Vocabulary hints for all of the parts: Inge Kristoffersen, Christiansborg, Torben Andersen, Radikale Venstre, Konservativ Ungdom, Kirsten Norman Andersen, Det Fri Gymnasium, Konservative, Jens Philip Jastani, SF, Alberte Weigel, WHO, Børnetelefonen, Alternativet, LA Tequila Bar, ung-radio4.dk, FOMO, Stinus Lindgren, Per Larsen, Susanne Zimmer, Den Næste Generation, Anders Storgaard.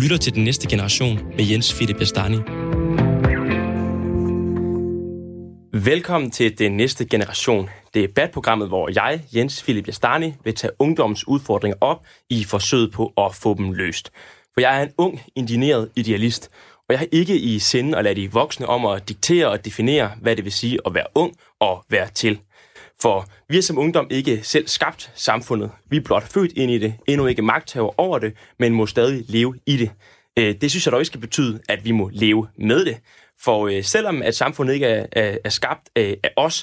Du lytter til Den Næste Generation med Jens Philip Jastani. Velkommen til Den Næste Generation. Det er debatprogrammet, hvor jeg, Jens Philip Jastani, vil tage ungdommens udfordringer op i forsøget på at få dem løst. For jeg er en ung, indigneret idealist, og jeg har ikke i sinde at lade de voksne om at diktere og definere, hvad det vil sige at være ung og være til. For vi er som ungdom ikke selv skabt samfundet. Vi er blot født ind i det, endnu ikke magthaver over det, men må stadig leve i det. Det synes jeg dog ikke skal betyde, at vi må leve med det. For selvom at samfundet ikke er skabt af os,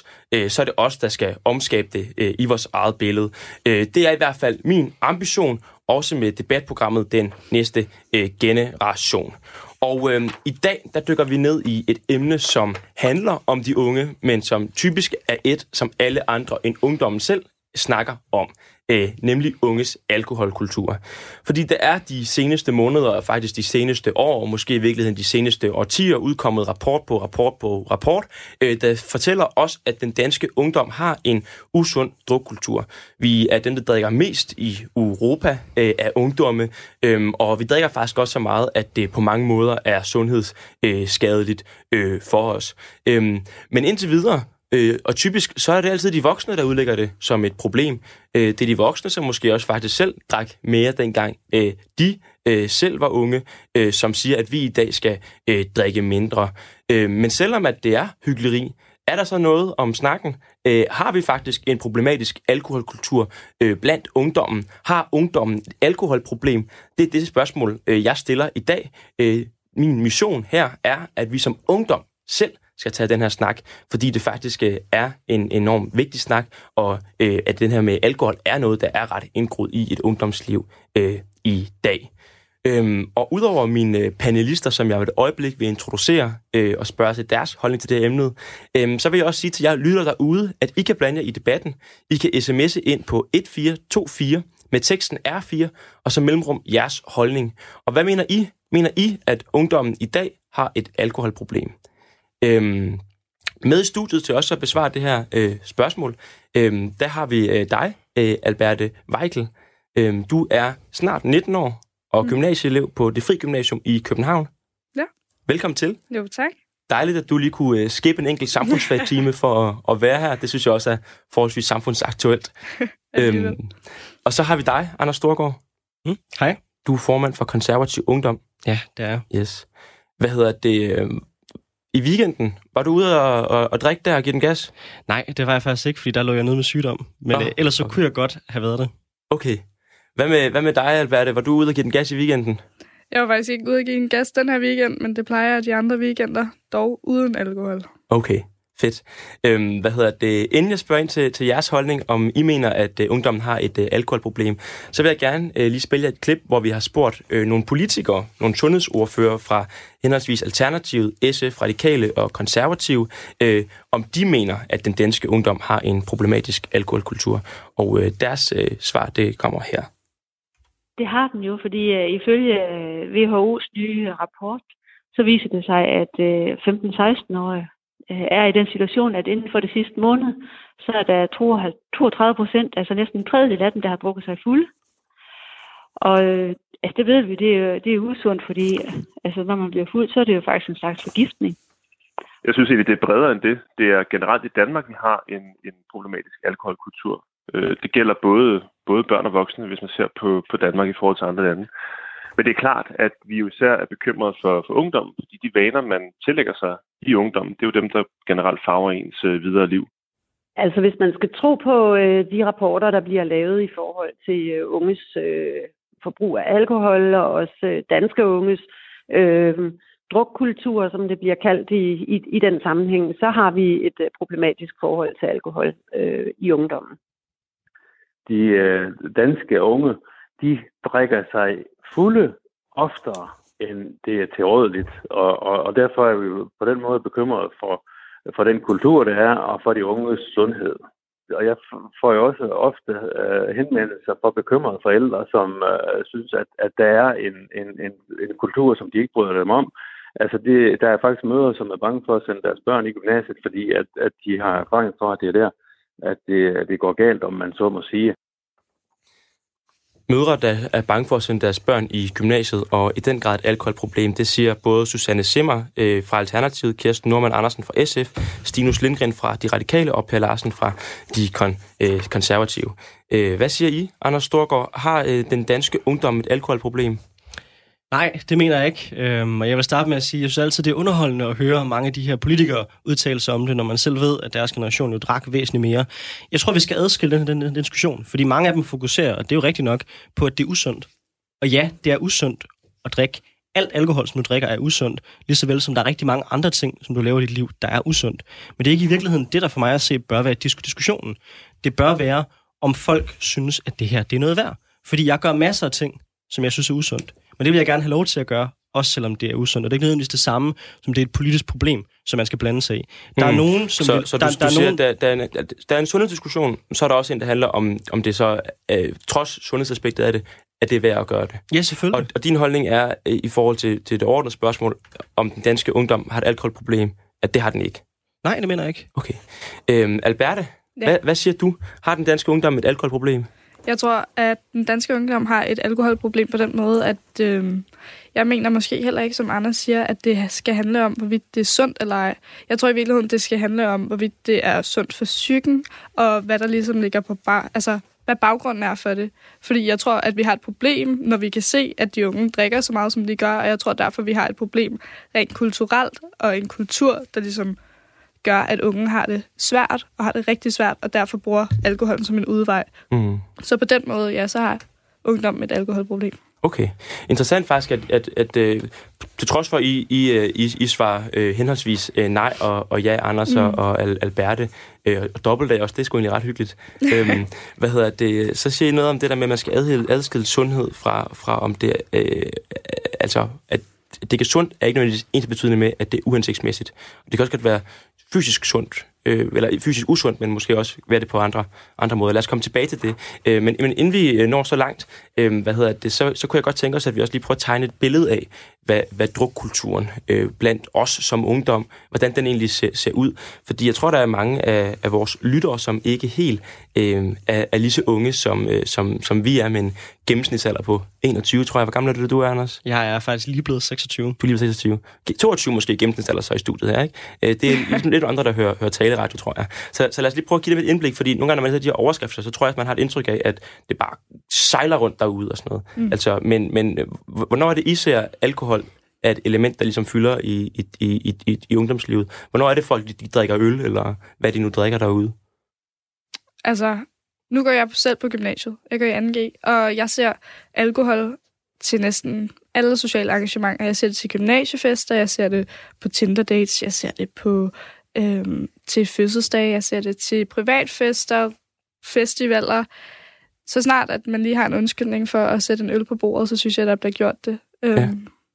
så er det os, der skal omskabe det i vores eget billede. Det er i hvert fald min ambition, også med debatprogrammet Den Næste Generation. Og i dag, der dykker vi ned i et emne, som handler om de unge, men som typisk er et, som alle andre end ungdommen selv snakker om, nemlig unges alkoholkultur. Fordi der er de seneste måneder, og faktisk de seneste år, og måske i virkeligheden de seneste årtier, udkommet rapport på rapport, der fortæller os, at den danske ungdom har en usund drukkultur. Vi er dem, der drikker mest i Europa af ungdomme, og vi drikker faktisk også så meget, at det på mange måder er sundhedsskadeligt for os. Men indtil videre, og typisk, så er det altid de voksne, der udlægger det som et problem. Det er de voksne, som måske også faktisk selv drak mere dengang de selv var unge, som siger, at vi i dag skal drikke mindre. Men selvom at det er hykleri, er der så noget om snakken? Har vi faktisk en problematisk alkoholkultur blandt ungdommen? Har ungdommen et alkoholproblem? Det er det spørgsmål, jeg stiller i dag. Min mission her er, at vi som ungdom selv skal tage den her snak, fordi det faktisk er en enormt vigtig snak, og at den her med alkohol er noget, der er ret indgroet i et ungdomsliv i dag. Og udover mine panelister, som jeg ved et øjeblik vil introducere og spørge til deres holdning til det her emne, så vil jeg også sige til jer lytter derude, at I kan blande jer i debatten. I kan sms'e ind på 1424 med teksten R4, og så mellemrum jeres holdning. Og hvad mener I? Mener I, at ungdommen i dag har et alkoholproblem? Med i studiet til os at besvare det her spørgsmål, der har vi dig, Alberte Weigel. Du er snart 19 år og gymnasieelev på Det Fri Gymnasium i København. Ja. Velkommen til. Jo, tak. Dejligt, at du lige kunne skippe en enkelt samfundsfagstime for at være her. Det synes jeg også er forholdsvis samfundsaktuelt. Og så har vi dig, Anders Storgaard. Hej. Du er formand for Konservativ Ungdom. Ja, det er. Yes. Hvad hedder det... I weekenden? Var du ude og drikke der og give den gas? Nej, det var jeg faktisk ikke, fordi der lå jeg nede med sygdom. Men ellers så kunne jeg godt have været det. Okay. Hvad med dig, Alberte? Var du ude og give den gas i weekenden? Jeg var faktisk ikke ude og give den gas den her weekend, men det plejer jeg de andre weekender, dog uden alkohol. Okay, fedt. Inden jeg spørger ind til jeres holdning, om I mener, at ungdommen har et alkoholproblem, så vil jeg gerne lige spille jer et klip, hvor vi har spurgt nogle politikere, nogle sundhedsordfører fra henholdsvis Alternativet, SF, Radikale og Konservative, om de mener, at den danske ungdom har en problematisk alkoholkultur. Og deres svar, det kommer her. Det har den jo, fordi ifølge WHO's nye rapport, så viser det sig, at 15-16-årige er i den situation, at inden for det sidste måned, så er der 32%, altså næsten en tredjedel af dem, der har drukket sig fulde. Og altså, det ved vi, det er usundt, fordi altså, når man bliver fuld, så er det jo faktisk en slags forgiftning. Jeg synes egentlig, det er bredere end det. Det er generelt i Danmark, vi har en problematisk alkoholkultur. Det gælder både børn og voksne, hvis man ser på Danmark i forhold til andre lande. Men det er klart, at vi jo især er bekymrede for ungdommen, fordi de vaner, man tillægger sig i ungdommen, det er jo dem, der generelt farver ens videre liv. Altså hvis man skal tro på de rapporter, der bliver lavet i forhold til unges forbrug af alkohol, og også danske unges drukkultur, som det bliver kaldt i den sammenhæng, så har vi et problematisk forhold til alkohol i ungdommen. De danske unge, de drikker sig fulde oftere, end det er tilrådeligt, og derfor er vi jo på den måde bekymret for den kultur, det er, og for de unges sundhed. Og jeg får jo også ofte henvendelser fra bekymrede forældre, som synes, at der er en kultur, som de ikke bryder dem om. Altså, der er faktisk mødre, som er bange for at sende deres børn i gymnasiet, fordi at de har erfaring for, at det er der, at det går galt, om man så må sige. mødre, der er bange for at sende deres børn i gymnasiet, og i den grad et alkoholproblem. Det siger både Susanne Zimmer fra Alternativet, Kirsten Norman Andersen fra SF, Stinus Lindgren fra De Radikale og Per Larsen fra De Konservative. Hvad siger I, Anders Storgaard? Har den danske ungdom et alkoholproblem? Nej, det mener jeg ikke. Og jeg vil starte med at sige, at jeg synes altid, det er underholdende at høre mange af de her politikere udtale sig om det, når man selv ved, at deres generation jo drak væsentligt mere. Jeg tror, vi skal adskille den diskussion, fordi mange af dem fokuserer, og det er jo rigtigt nok, på, at det er usundt. Og ja, det er usundt at drikke. Alt alkohol, som du drikker, er usundt, lige så vel som der er rigtig mange andre ting, som du laver i dit liv, der er usundt. Men det er ikke i virkeligheden det, der for mig at se bør være diskussionen. Det bør være, om folk synes, at det her det er noget værd. Fordi jeg gør masser af ting, som jeg synes er usundt. Men det vil jeg gerne have lov til at gøre, også selvom det er usundt. Og det er ikke nødvendigvis det samme, som det er et politisk problem, som man skal blande sig i. Der er nogen, som... Der er en sundhedsdiskussion, så er der også en, der handler om det så, trods sundhedsaspektet af det, at det er værd at gøre det. Ja, selvfølgelig. Og din holdning er, i forhold til det ordentlige spørgsmål, om den danske ungdom har et alkoholproblem, at det har den ikke. Nej, det mener jeg ikke. Okay. Alberte, ja. Hvad siger du? Har den danske ungdom et alkoholproblem? Jeg tror, at den danske ungdom har et alkoholproblem på den måde, at jeg mener måske heller ikke, som Anders siger, at det skal handle om, hvorvidt det er sundt eller ej. Jeg tror i virkeligheden, det skal handle om, hvorvidt det er sundt for psyken, og hvad der ligesom ligger på hvad baggrunden er for det. Fordi jeg tror, at vi har et problem, når vi kan se, at de unge drikker så meget, som de gør, og jeg tror derfor, vi har et problem rent kulturelt, og en kultur, der ligesom gør, at unge har det svært, og har det rigtig svært, og derfor bruger alkoholen som en udvej. Mm. Så på den måde, ja, så har ungdom et alkoholproblem. Okay. Interessant faktisk, at til trods for, at I svarer henholdsvis nej og ja, Anders og Alberte, og dobbeltdag også, det er sgu egentlig ret hyggeligt. Så siger I noget om det der med, at man skal adskille sundhed fra om det, altså, at det ikke er sundt, er ikke nødvendigvis ensbetydende med, at det er uhensigtsmæssigt. Det kan også godt være fysisk sundt, eller fysisk usundt, men måske også være det på andre måder. Lad os komme tilbage til det. Men inden vi når så langt, så kunne jeg godt tænke os, at vi også lige prøver at tegne et billede af, hvad drukkulturen blandt os som ungdom, hvordan den egentlig ser ud. Fordi jeg tror, der er mange af vores lyttere, som ikke helt er lige så unge, som vi er, men gennemsnitsalder på 21, tror jeg. Hvor gammel er du, Anders? Jeg er faktisk lige blevet 26. Du er lige blevet 26. 22 måske gennemsnitsalder så i studiet her, ikke? Det er ligesom lidt andre, der hører taleradio, tror jeg. Så lad os lige prøve at give dem et indblik, fordi nogle gange, når man ser de her overskrifter, så tror jeg, at man har et indtryk af, at det bare sejler rundt derude og sådan noget. Mm. Altså, men hvornår er det, I ser alkohol er et element, der ligesom fylder i ungdomslivet? Hvornår er det folk, de drikker øl, eller hvad de nu drikker derude? Altså, nu går jeg selv på gymnasiet. Jeg går i 2G, og jeg ser alkohol til næsten alle sociale arrangementer. Jeg ser det til gymnasiefester, jeg ser det på Tinder-dates, jeg ser det på til fødselsdage, jeg ser det til privatfester, festivaler. Så snart, at man lige har en undskyldning for at sætte en øl på bordet, så synes jeg, der bliver gjort det.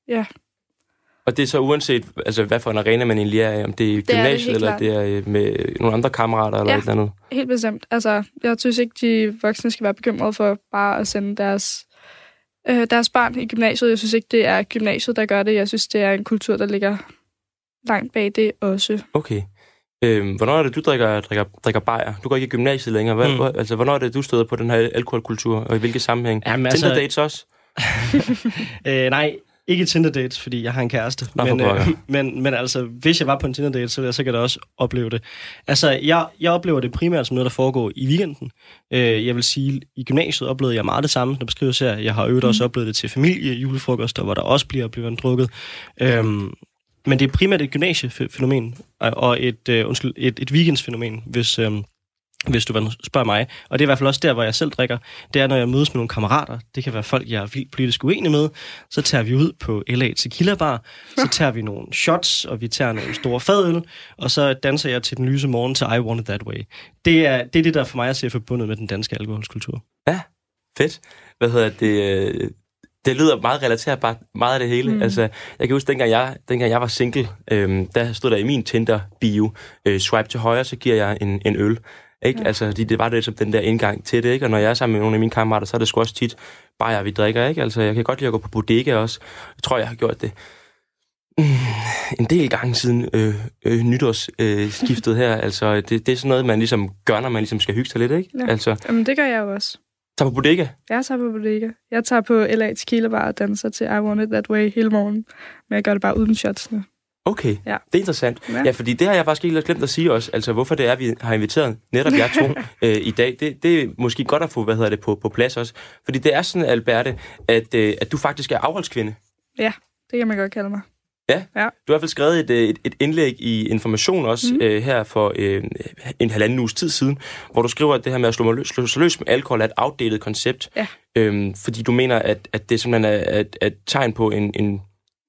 Ja. Og det er så uanset, altså, hvad for en arena man egentlig er, om det er gymnasiet, eller det er med nogle andre kammerater, eller et eller andet. Helt bestemt. Altså, jeg synes ikke, de voksne skal være bekymrede for bare at sende deres barn i gymnasiet. Jeg synes ikke, det er gymnasiet, der gør det. Jeg synes, det er en kultur, der ligger langt bag det også. Okay. Hvornår er det, du drikker bajer? Du går ikke i gymnasiet længere. Altså, hvornår er det, du støder på den her alkoholkultur, og i hvilke sammenhæng? Tinder dates også? Nej. Ikke Tinder-dates, fordi jeg har en kæreste. Men altså, hvis jeg var på en Tinder-date, så ville jeg sikkert også opleve det. Altså, jeg oplever det primært som noget, der foregår i weekenden. Jeg vil sige, i gymnasiet oplevede jeg meget det samme, der beskrives her. Jeg har øvrigt også oplevet det til familie, julefrokoster, hvor der også bliver drukket. Men det er primært et gymnasiefænomen, og et weekendsfænomen, hvis du spørger mig. Og det er i hvert fald også der, hvor jeg selv drikker. Det er, når jeg mødes med nogle kammerater. Det kan være folk, jeg er vildt politisk uenig med. Så tager vi ud på LA Tequila Bar. Så tager vi nogle shots, og vi tager nogle store fadøl. Og så danser jeg til den lyse morgen til I Want It That Way. Det er det, der for mig at se forbundet med den danske alkoholskultur. Ja, fedt. Det lyder meget relaterbart, meget af det hele. Altså, jeg kan huske, dengang jeg var single, der stod der i min Tinder-bio, swipe til højre, så giver jeg en øl. Ikke? Ja. Altså, det var det som den der indgang til det, ikke? Og når jeg er sammen med nogle af mine kammerater, så er det sgu også tit bare vi drikker, ikke? Altså, jeg kan godt lide at gå på bodega også. Jeg tror, jeg har gjort det en del gange siden nytårsskiftet her. Altså, det er sådan noget, man ligesom gør, når man ligesom skal hygge sig lidt, ikke? Ja. Altså, jamen, det gør jeg jo også. Tager på bodega? Jeg tager på bodega. Jeg tager på LA Tequila Bar og danser til I Want It That Way hele morgen. Men jeg gør det bare uden shotsene. Okay, ja. Det er interessant. Ja, fordi det har jeg faktisk helt glemt at sige også. Altså, hvorfor det er, vi har inviteret netop jer to i dag. Det er måske godt at få, på plads også. Fordi det er sådan, Alberte, at du faktisk er afholdskvinde. Ja, det kan man godt kalde mig. Ja, ja. Du har i hvert fald skrevet et indlæg i Information også, her for en halvanden uges tid siden, hvor du skriver, at det her med at slå sig løs med alkohol er et outdated koncept, fordi du mener, at det simpelthen er et tegn på en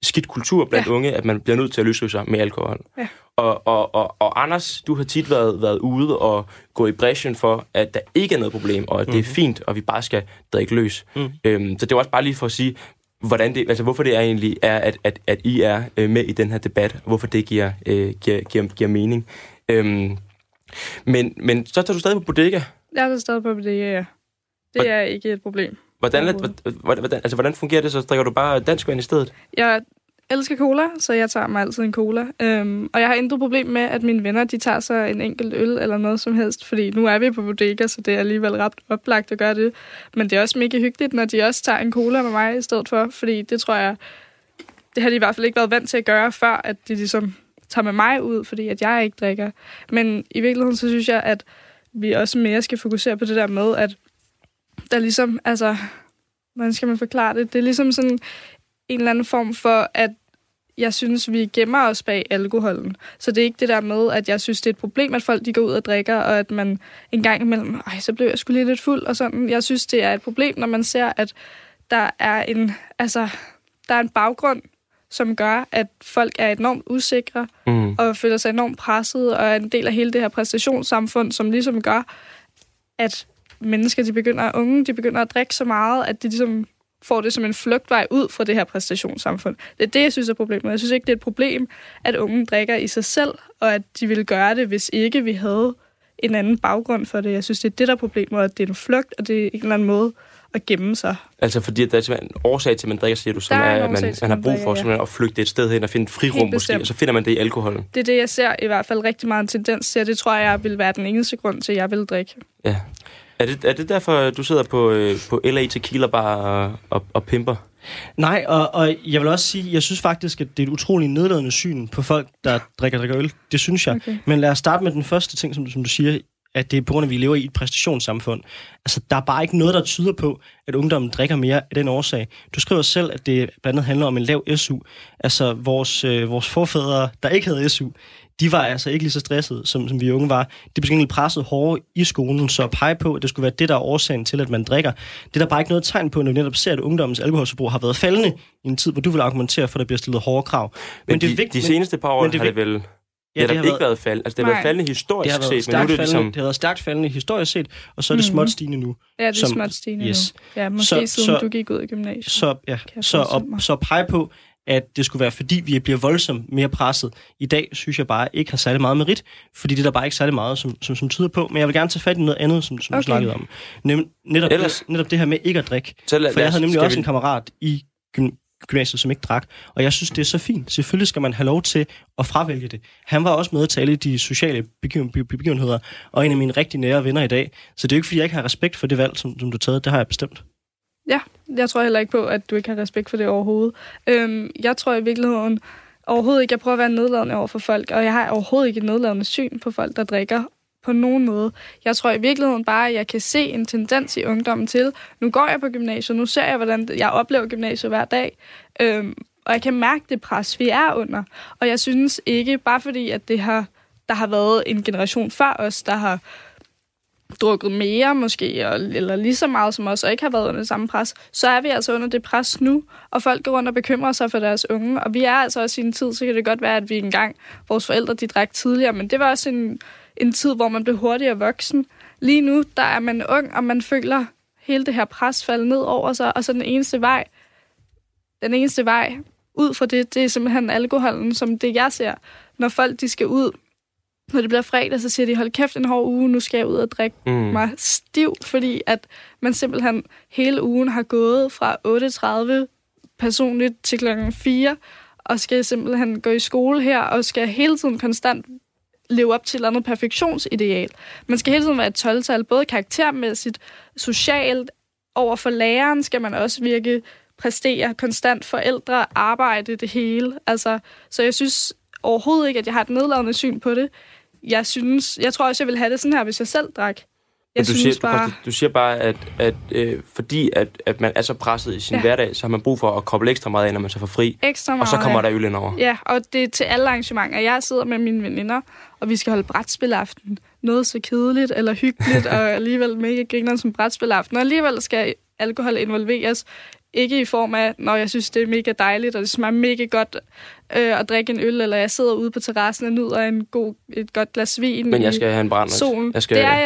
skidt kultur blandt unge, at man bliver nødt til at løsrive sig med alkohol. Ja. Og Anders, du har tit været ude og gå i bræchen for, at der ikke er noget problem, og at det er fint, og vi bare skal drikke løs. Så det er også bare lige for at sige, hvorfor det egentlig er, at I er med i den her debat, hvorfor det giver mening. Men så tager du stadig på bodega? Jeg tager stadig på bodega, ja. Det er ikke et problem. Hvordan fungerer det så? Drikker du bare danskvand i stedet? Jeg elsker cola, så jeg tager mig altid en cola. Og jeg har intet problem med, at mine venner de tager sig en enkelt øl eller noget som helst, fordi nu er vi på bodega, så det er alligevel ret oplagt at gøre det. Men det er også mega hyggeligt, når de også tager en cola med mig i stedet for, fordi det tror jeg, det har de i hvert fald ikke været vant til at gøre, før at de ligesom tager med mig ud, fordi at jeg ikke drikker. Men i virkeligheden, så synes jeg, at vi også mere skal fokusere på det der med, at der ligesom, altså, hvordan skal man forklare det? Det er ligesom sådan en eller anden form for, at jeg synes, vi gemmer os bag alkoholen. Så det er ikke det der med, at jeg synes, det er et problem, at folk de går ud og drikker, og at man en gang imellem, så blev jeg sgu lidt fuld og sådan. Jeg synes, det er et problem, når man ser, at der er en baggrund, som gør, at folk er enormt usikre, og føler sig enormt presset, og er en del af hele det her præstationssamfund, som ligesom gør, at mennesker, unge begynder at drikke så meget, at de ligesom får det som en flugtvej ud fra det her præstationssamfund. Det er det, jeg synes er problemet. Jeg synes ikke, det er et problem, at unge drikker i sig selv, og at de ville gøre det, hvis ikke vi havde en anden baggrund for det. Jeg synes, det er det, der er problemet, at det er en flugt, og det er en eller anden måde at gemme sig. Altså fordi der er en årsag til, at man drikker, siger du, som er, at man har brug for at flygte et sted hen og finde et frirum måske, og så finder man det i alkoholen. Det er det, jeg ser i hvert fald rigtig meget en tendens til, og det tror jeg vil være den eneste grund til, at jeg vil drikke. Ja. Er det derfor, du sidder på LA Tequila Bar og pimper? Nej, og jeg vil også sige, jeg synes faktisk, at det er et utroligt nedladende syn på folk, der drikker øl. Det synes jeg. Okay. Men lad os starte med den første ting, som du siger, at det er på grund af, at vi lever i et præstationssamfund. Altså, der er bare ikke noget, der tyder på, at ungdommen drikker mere af den årsag. Du skriver selv, at det blandt andet handler om en lav SU. Altså, vores forfædre, der ikke havde SU, de var altså ikke lige så stressede, som vi unge var. De blev egentlig presset hårdere i skolen, så at pege på, at det skulle være det, der er årsagen til, at man drikker. Det er der bare ikke noget tegn på, når vi netop ser, at ungdommens alkoholforbrug har været faldende i en tid, hvor du vil argumentere for, at der bliver stillet hårde krav. Men det er vigtigt, de seneste par år har det vel... Ja, det har ikke været fald. Altså, det har været faldende historisk set, men nu er det ligesom... Det har været stærkt faldende historisk set, og så er det småt stigende nu. Ja, det er småt stigende nu. Ja, måske siden du gik ud i gymnasiet. Så pege på, at det skulle være, fordi vi bliver voldsomt mere presset i dag, synes jeg bare ikke har særlig meget merit, fordi det er der bare ikke særlig meget, som tyder på. Men jeg vil gerne tage fat i noget andet, som du snakkede om. Netop det her med ikke at drikke. For jeg havde nemlig også en kammerat i gymnasiet, som ikke drak. Og jeg synes, det er så fint. Selvfølgelig skal man have lov til at fravælge det. Han var også med til alle de sociale begivenheder, og en af mine rigtig nære venner i dag. Så det er jo ikke, fordi jeg ikke har respekt for det valg, som du tager. Det har jeg bestemt. Ja, jeg tror heller ikke på, at du ikke har respekt for det overhovedet. Jeg tror i virkeligheden overhovedet ikke, jeg prøver at være nedladende over for folk, og jeg har overhovedet ikke et nedladende syn på folk, der drikker på nogen måde. Jeg tror i virkeligheden bare, at jeg kan se en tendens i ungdommen til, nu går jeg på gymnasiet, nu ser jeg, hvordan jeg oplever gymnasiet hver dag, og jeg kan mærke det pres, vi er under. Og jeg synes ikke, bare fordi, at der har været en generation før os, der har drukket mere måske, eller lige så meget som os, og ikke har været under det samme pres, så er vi altså under det pres nu, og folk går rundt og bekymrer sig for deres unge, og vi er altså også i en tid, så kan det godt være, at vi engang, vores forældre, de drak tidligere, men det var også en tid, hvor man blev hurtigere voksen. Lige nu, der er man ung, og man føler hele det her pres falde ned over sig, og så den eneste vej ud fra det, det er simpelthen alkoholen, som det jeg ser. Når folk, de skal ud, når det bliver fredag, så siger de, hold kæft en hård uge, nu skal jeg ud og drikke mig stiv, fordi at man simpelthen hele ugen har gået fra 8:30 personligt til klokken 4, og skal simpelthen gå i skole her, og skal hele tiden konstant leve op til et eller andet perfektionsideal. Man skal hele tiden være et 12-tal, både karaktermæssigt, socialt, over for læreren skal man også virke, præstere, konstant forældre, arbejde, det hele. Altså, så jeg synes overhovedet ikke, at jeg har et nedladende syn på det. Jeg tror også, jeg ville have det sådan her, hvis jeg selv drak. Du siger bare, at fordi at man er så presset i sin hverdag, så har man brug for at koble ekstra meget af, når man så får fri. Ekstra meget, og så kommer der øl ind over. Ja, og det er til alle arrangementer. Jeg sidder med mine veninder, og vi skal holde brætspilaften. Noget så kedeligt eller hyggeligt, og alligevel mega griner som brætspilaften. Og alligevel skal alkohol involveres. Ikke i form af, når jeg synes, det er mega dejligt, og det smager mega godt at drikke en øl, eller jeg sidder ude på terrassen og nyder et godt glas vin. Men jeg skal have en brændert. Jeg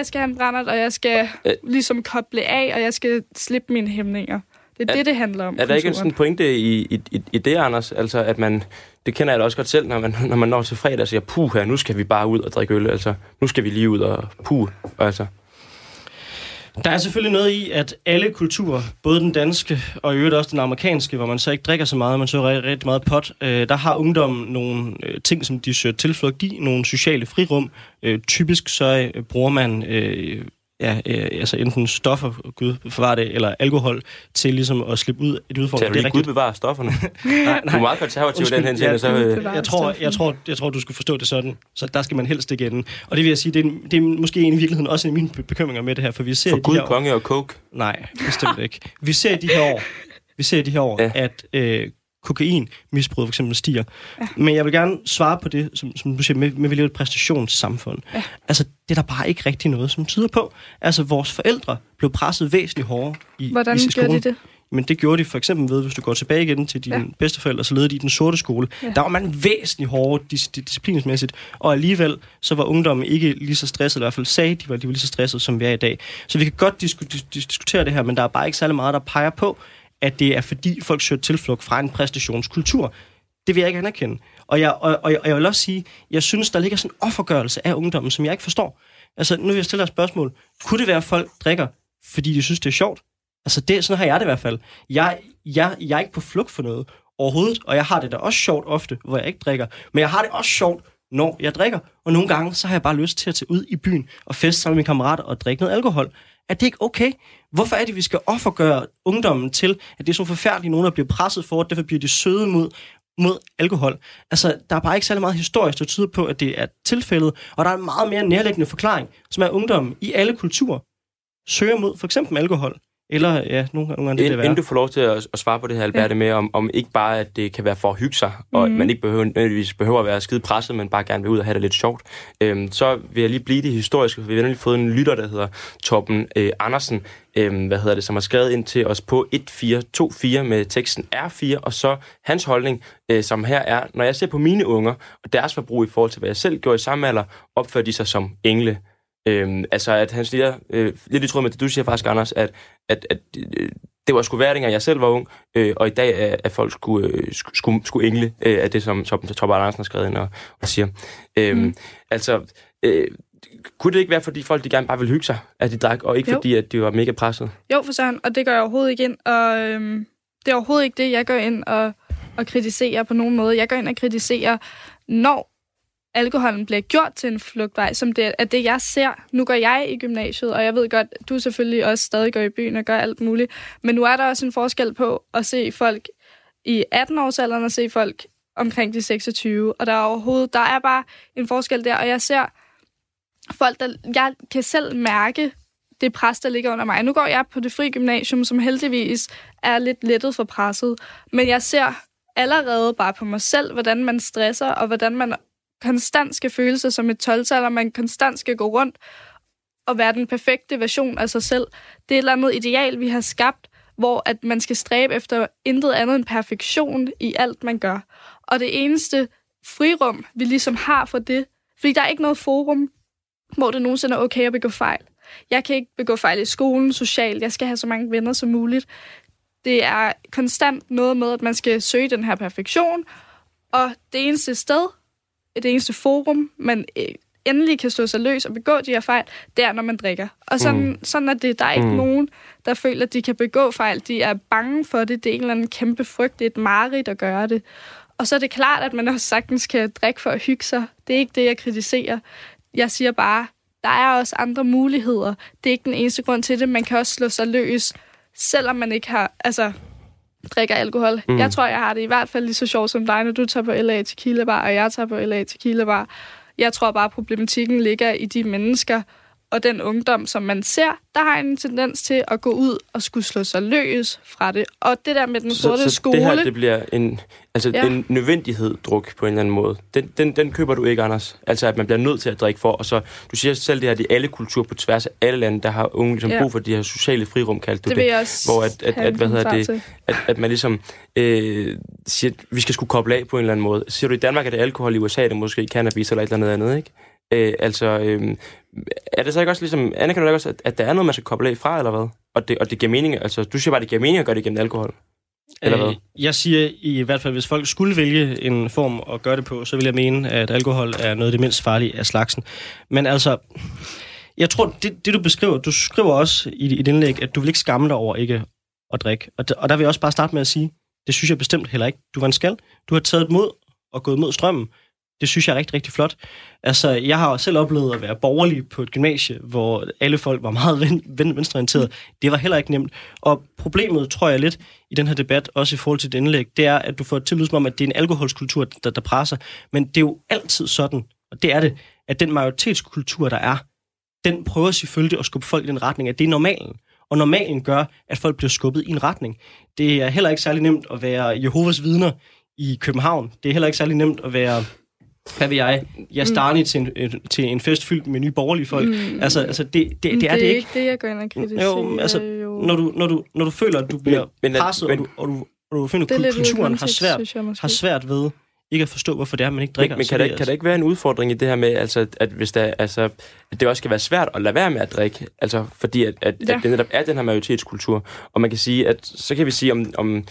skal have en brændert, og jeg skal ligesom koble af, og jeg skal slippe mine hæmninger. Det er det handler om. Er der ikke en sådan pointe i det, Anders? Altså, at man, det kender jeg da også godt selv, når man når til fredag og siger, puh her, nu skal vi bare ud og drikke øl. Altså, nu skal vi lige ud og puh, altså. Der er selvfølgelig noget i, at alle kulturer, både den danske og i øvrigt også den amerikanske, hvor man så ikke drikker så meget, man så rigtig meget pot, der har ungdommen nogle ting, som de søger tilflugt i, nogle sociale frirum. Typisk så bruger man altså enten stoffer, Gud bevare det, eller alkohol, til ligesom at slippe ud et udfordring. Til at Gud bevare stofferne? Nej. Du er meget konservativ i den her ting. Jeg tror, du skulle forstå det sådan. Så der skal man helst ikke ende. Og det vil jeg sige, det er måske i virkeligheden også en af mine bekymringer med det her. For vi ser for Gud, konge og coke? Nej, bestemt ikke. Vi ser de her år, at kokainmisbrug for eksempel stiger. Ja. Men jeg vil gerne svare på det, som du siger, med vi lever et præstationssamfund. Ja. Altså, det er der bare ikke rigtig noget, som tyder på. Altså, vores forældre blev presset væsentligt hårdere i skolen. Hvordan gjorde de det? Men det gjorde de for eksempel ved, hvis du går tilbage igen til dine bedsteforældre, så ledte de i den sorte skole. Ja. Der var man væsentligt hårdere disciplinsmæssigt, og alligevel så var ungdommen ikke lige så stresset, i hvert fald sagde de var lige så stresset, som vi er i dag. Så vi kan godt diskutere det her, men der er bare ikke særlig meget, der peger på, at det er fordi folk søger tilflugt fra en præstationskultur. Det vil jeg ikke anerkende. Og jeg vil også sige, jeg synes, der ligger sådan en offergørelse af ungdommen, som jeg ikke forstår. Altså, nu vil jeg stille dig et spørgsmål. Kunne det være, at folk drikker, fordi de synes, det er sjovt? Altså, sådan har jeg det i hvert fald. Jeg er ikke på flugt for noget overhovedet, og jeg har det da også sjovt ofte, hvor jeg ikke drikker. Men jeg har det også sjovt, når jeg drikker. Og nogle gange, så har jeg bare lyst til at tage ud i byen og feste sammen med mine kammerater og drikke noget alkohol. Er det ikke okay? Hvorfor er det, vi skal offergøre ungdommen til, at det er så forfærdeligt, nogen der bliver presset for, og derfor bliver de søde mod alkohol? Altså, der er bare ikke særlig meget historisk, der tyder på, at det er tilfældet, og der er en meget mere nærliggende forklaring, som er, at ungdommen i alle kulturer søger mod for eksempel alkohol. Eller, ja, nogle gange det være. Inden du får lov til at svare på det her, Alberte, med om ikke bare, at det kan være for at hygge sig, og at man ikke nødvendigvis behøver at være skide presset, men bare gerne vil ud og have det lidt sjovt, så vil jeg lige blive det historiske, for vi har lige fået en lytter, der hedder Torben Andersen, som har skrevet ind til os på 1424 med teksten R4, og så hans holdning, som her er, når jeg ser på mine unger og deres forbrug i forhold til, hvad jeg selv gjorde i samme alder, opfører de sig som engle. Altså, at han siger, lidt i tråd med det, du siger faktisk, Anders, at det var sgu hverdag, at jeg selv var ung, og i dag at folk skulle engle af det, som Torben Andersen har skrevet ind og siger. Kunne det ikke være, fordi folk de gerne bare ville hygge sig, at de drak, og ikke fordi, at de var mega presset? Jo, for sådan, og det gør jeg overhovedet ikke ind, og det er overhovedet ikke det, jeg går ind og kritiserer på nogen måde. Jeg går ind og kritiserer, når alkoholen bliver gjort til en flugtvej, som det er det, jeg ser. Nu går jeg i gymnasiet, og jeg ved godt, du selvfølgelig også stadig går i byen og gør alt muligt, men nu er der også en forskel på at se folk i 18-årsalderen og se folk omkring de 26, og der er bare en forskel der, og jeg ser folk, jeg kan selv mærke det pres, der ligger under mig. Nu går jeg på Det Fri Gymnasium, som heldigvis er lidt lettet for presset, men jeg ser allerede bare på mig selv, hvordan man stresser, og hvordan man konstant skal føle sig som et 12-tal, og man konstant skal gå rundt og være den perfekte version af sig selv. Det er et eller andet ideal, vi har skabt, hvor at man skal stræbe efter intet andet end perfektion i alt, man gør. Og det eneste frirum, vi ligesom har for det, fordi der er ikke noget forum, hvor det nogensinde er okay at begå fejl. Jeg kan ikke begå fejl i skolen, socialt, jeg skal have så mange venner som muligt. Det er konstant noget med, at man skal søge den her perfektion, og det eneste sted, det eneste forum, man endelig kan slå sig løs og begå de her fejl, det er, når man drikker. Og sådan er det. Der er ikke nogen, der føler, at de kan begå fejl. De er bange for det. Det er en eller anden kæmpe frygt. Det er et mareridt at gøre det. Og så er det klart, at man også sagtens kan drikke for at hygge sig. Det er ikke det, jeg kritiserer. Jeg siger bare, der er også andre muligheder. Det er ikke den eneste grund til det. Man kan også slå sig løs, selvom man ikke har, altså, drikker alkohol. Mm. Jeg tror, jeg har det i hvert fald lige så sjovt som dig, når du tager på LA Tequila Bar, og jeg tager på LA Tequila Bar. Jeg tror bare, problematikken ligger i de mennesker og den ungdom, som man ser, der har en tendens til at gå ud og skulle slå sig løs fra det. Og det der med den sorte skole... Så det her, det bliver en, altså en nødvendighed-druk på en eller anden måde. Den køber du ikke, Anders. Altså, at man bliver nødt til at drikke for. Og så, du siger selv det her, det er alle kulturer på tværs af alle lande, der har unge ligesom brug for de her sociale frirum, kaldte du det. Hvor at man ligesom siger, at vi skal skulle koble af på en eller anden måde. Siger du, i Danmark er det alkohol, i USA er det måske cannabis eller et eller andet, ikke? Er det så ikke også ligesom, anerkender du ikke også, at der er noget, man skal koble af fra, eller hvad? Og det giver mening, altså, du siger bare, det giver mening at gøre det gennem alkohol, eller hvad? Jeg siger i hvert fald, hvis folk skulle vælge en form at gøre det på, så vil jeg mene, at alkohol er noget af det mindst farlige af slagsen. Men altså, jeg tror, det du beskriver, du skriver også i et indlæg, at du vil ikke skamme dig over ikke at drikke. Og der vil jeg også bare starte med at sige, det synes jeg bestemt heller ikke. Du var en skal. Du har taget mod og gået mod strømmen. Det synes jeg er rigtig, rigtig flot. Altså, jeg har selv oplevet at være borgerlig på et gymnasie, hvor alle folk var meget venstreorienterede. Det var heller ikke nemt. Og problemet, tror jeg lidt, i den her debat, også i forhold til det indlæg, det er, at du får et tilbud om, at det er en alkoholskultur, der presser. Men det er jo altid sådan, og det er det, at den majoritetskultur, der er, den prøver selvfølgelig at skubbe folk i den retning, at det er normalen. Og normalen gør, at folk bliver skubbet i en retning. Det er heller ikke særlig nemt at være Jehovas vidner i København. Det er heller ikke særlig nemt at være... Hvad vil jeg? Jastani til en fest fyldt med nye borgerlige folk. Altså, det er det ikke. Det er ikke det, jeg går ind og kritiserer. Jo, altså, når du føler, at du bliver presset, og du finder, at kulturen har svært ved ikke at forstå, hvorfor det er, man ikke drikker. Men kan der ikke være en udfordring i det her med, altså, at hvis der, altså, at det også skal være svært at lade være med at drikke, altså, fordi at det netop er den her majoritetskultur, og man kan sige, at så kan vi sige, om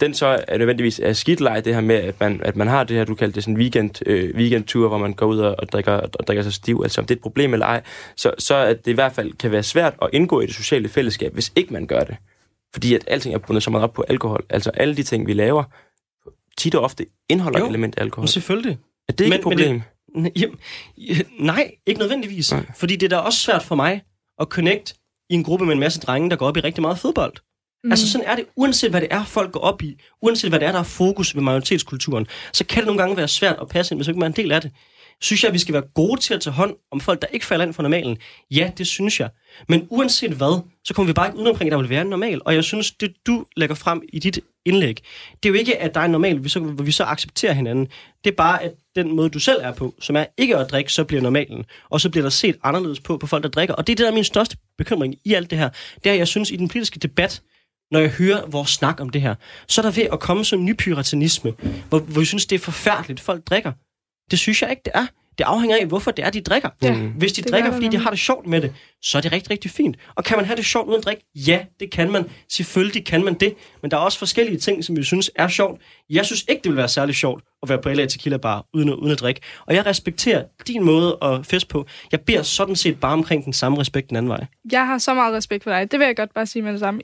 den så er nødvendigvis er skidtleje, det her med, at man har det her, du kalder det sådan weekendtur, hvor man går ud og drikker sig stiv, altså om det er et problem eller ej, så at det i hvert fald kan være svært at indgå i det sociale fællesskab, hvis ikke man gør det. Fordi at alting er bundet så meget op på alkohol. Altså alle de ting, vi laver, tit og ofte indeholder element af alkohol. Selvfølgelig. Er det ikke et problem? Nej, ikke nødvendigvis. Nej. Fordi det er da også svært for mig at connect i en gruppe med en masse drenge, der går op i rigtig meget fodbold. Mm. Altså sådan er det, uanset hvad det er, folk går op i, uanset hvad det er, der er fokus ved majoritetskulturen, så kan det nogle gange være svært at passe ind, hvis ikke man er en del af det. Synes jeg, at vi skal være gode til at tage hånd om folk, der ikke falder ind for normalen? Ja, det synes jeg. Men uanset hvad, så kommer vi bare ikke uden omkring, at der vil være en normal. Og jeg synes, det du lægger frem i dit indlæg, det er jo ikke, at der er en normal, hvor vi så accepterer hinanden. Det er bare, at den måde, du selv er på, som er ikke at drikke, så bliver normalen. Og så bliver der set anderledes på folk, der drikker. Og det er det, der er min største bekymring i alt det her. Det er, jeg synes, i den politiske debat, når jeg hører vores snak om det her, så er der ved at komme sådan en nypyratanisme, hvor jeg synes, det er forfærdeligt, folk drikker. Det synes jeg ikke, det er. Det afhænger af, hvorfor det er, de drikker. Ja, hvis de drikker, fordi de har det sjovt med det, så er det rigtig, rigtig fint. Og kan man have det sjovt uden at drikke? Ja, det kan man. Selvfølgelig kan man det. Men der er også forskellige ting, som vi synes er sjovt. Jeg synes ikke, det vil være særlig sjovt at være på LA Tequila Bar uden at drikke. Og jeg respekterer din måde at feste på. Jeg beder sådan set bare omkring den samme respekt den anden vej. Jeg har så meget respekt for dig. Det vil jeg godt bare sige med det samme.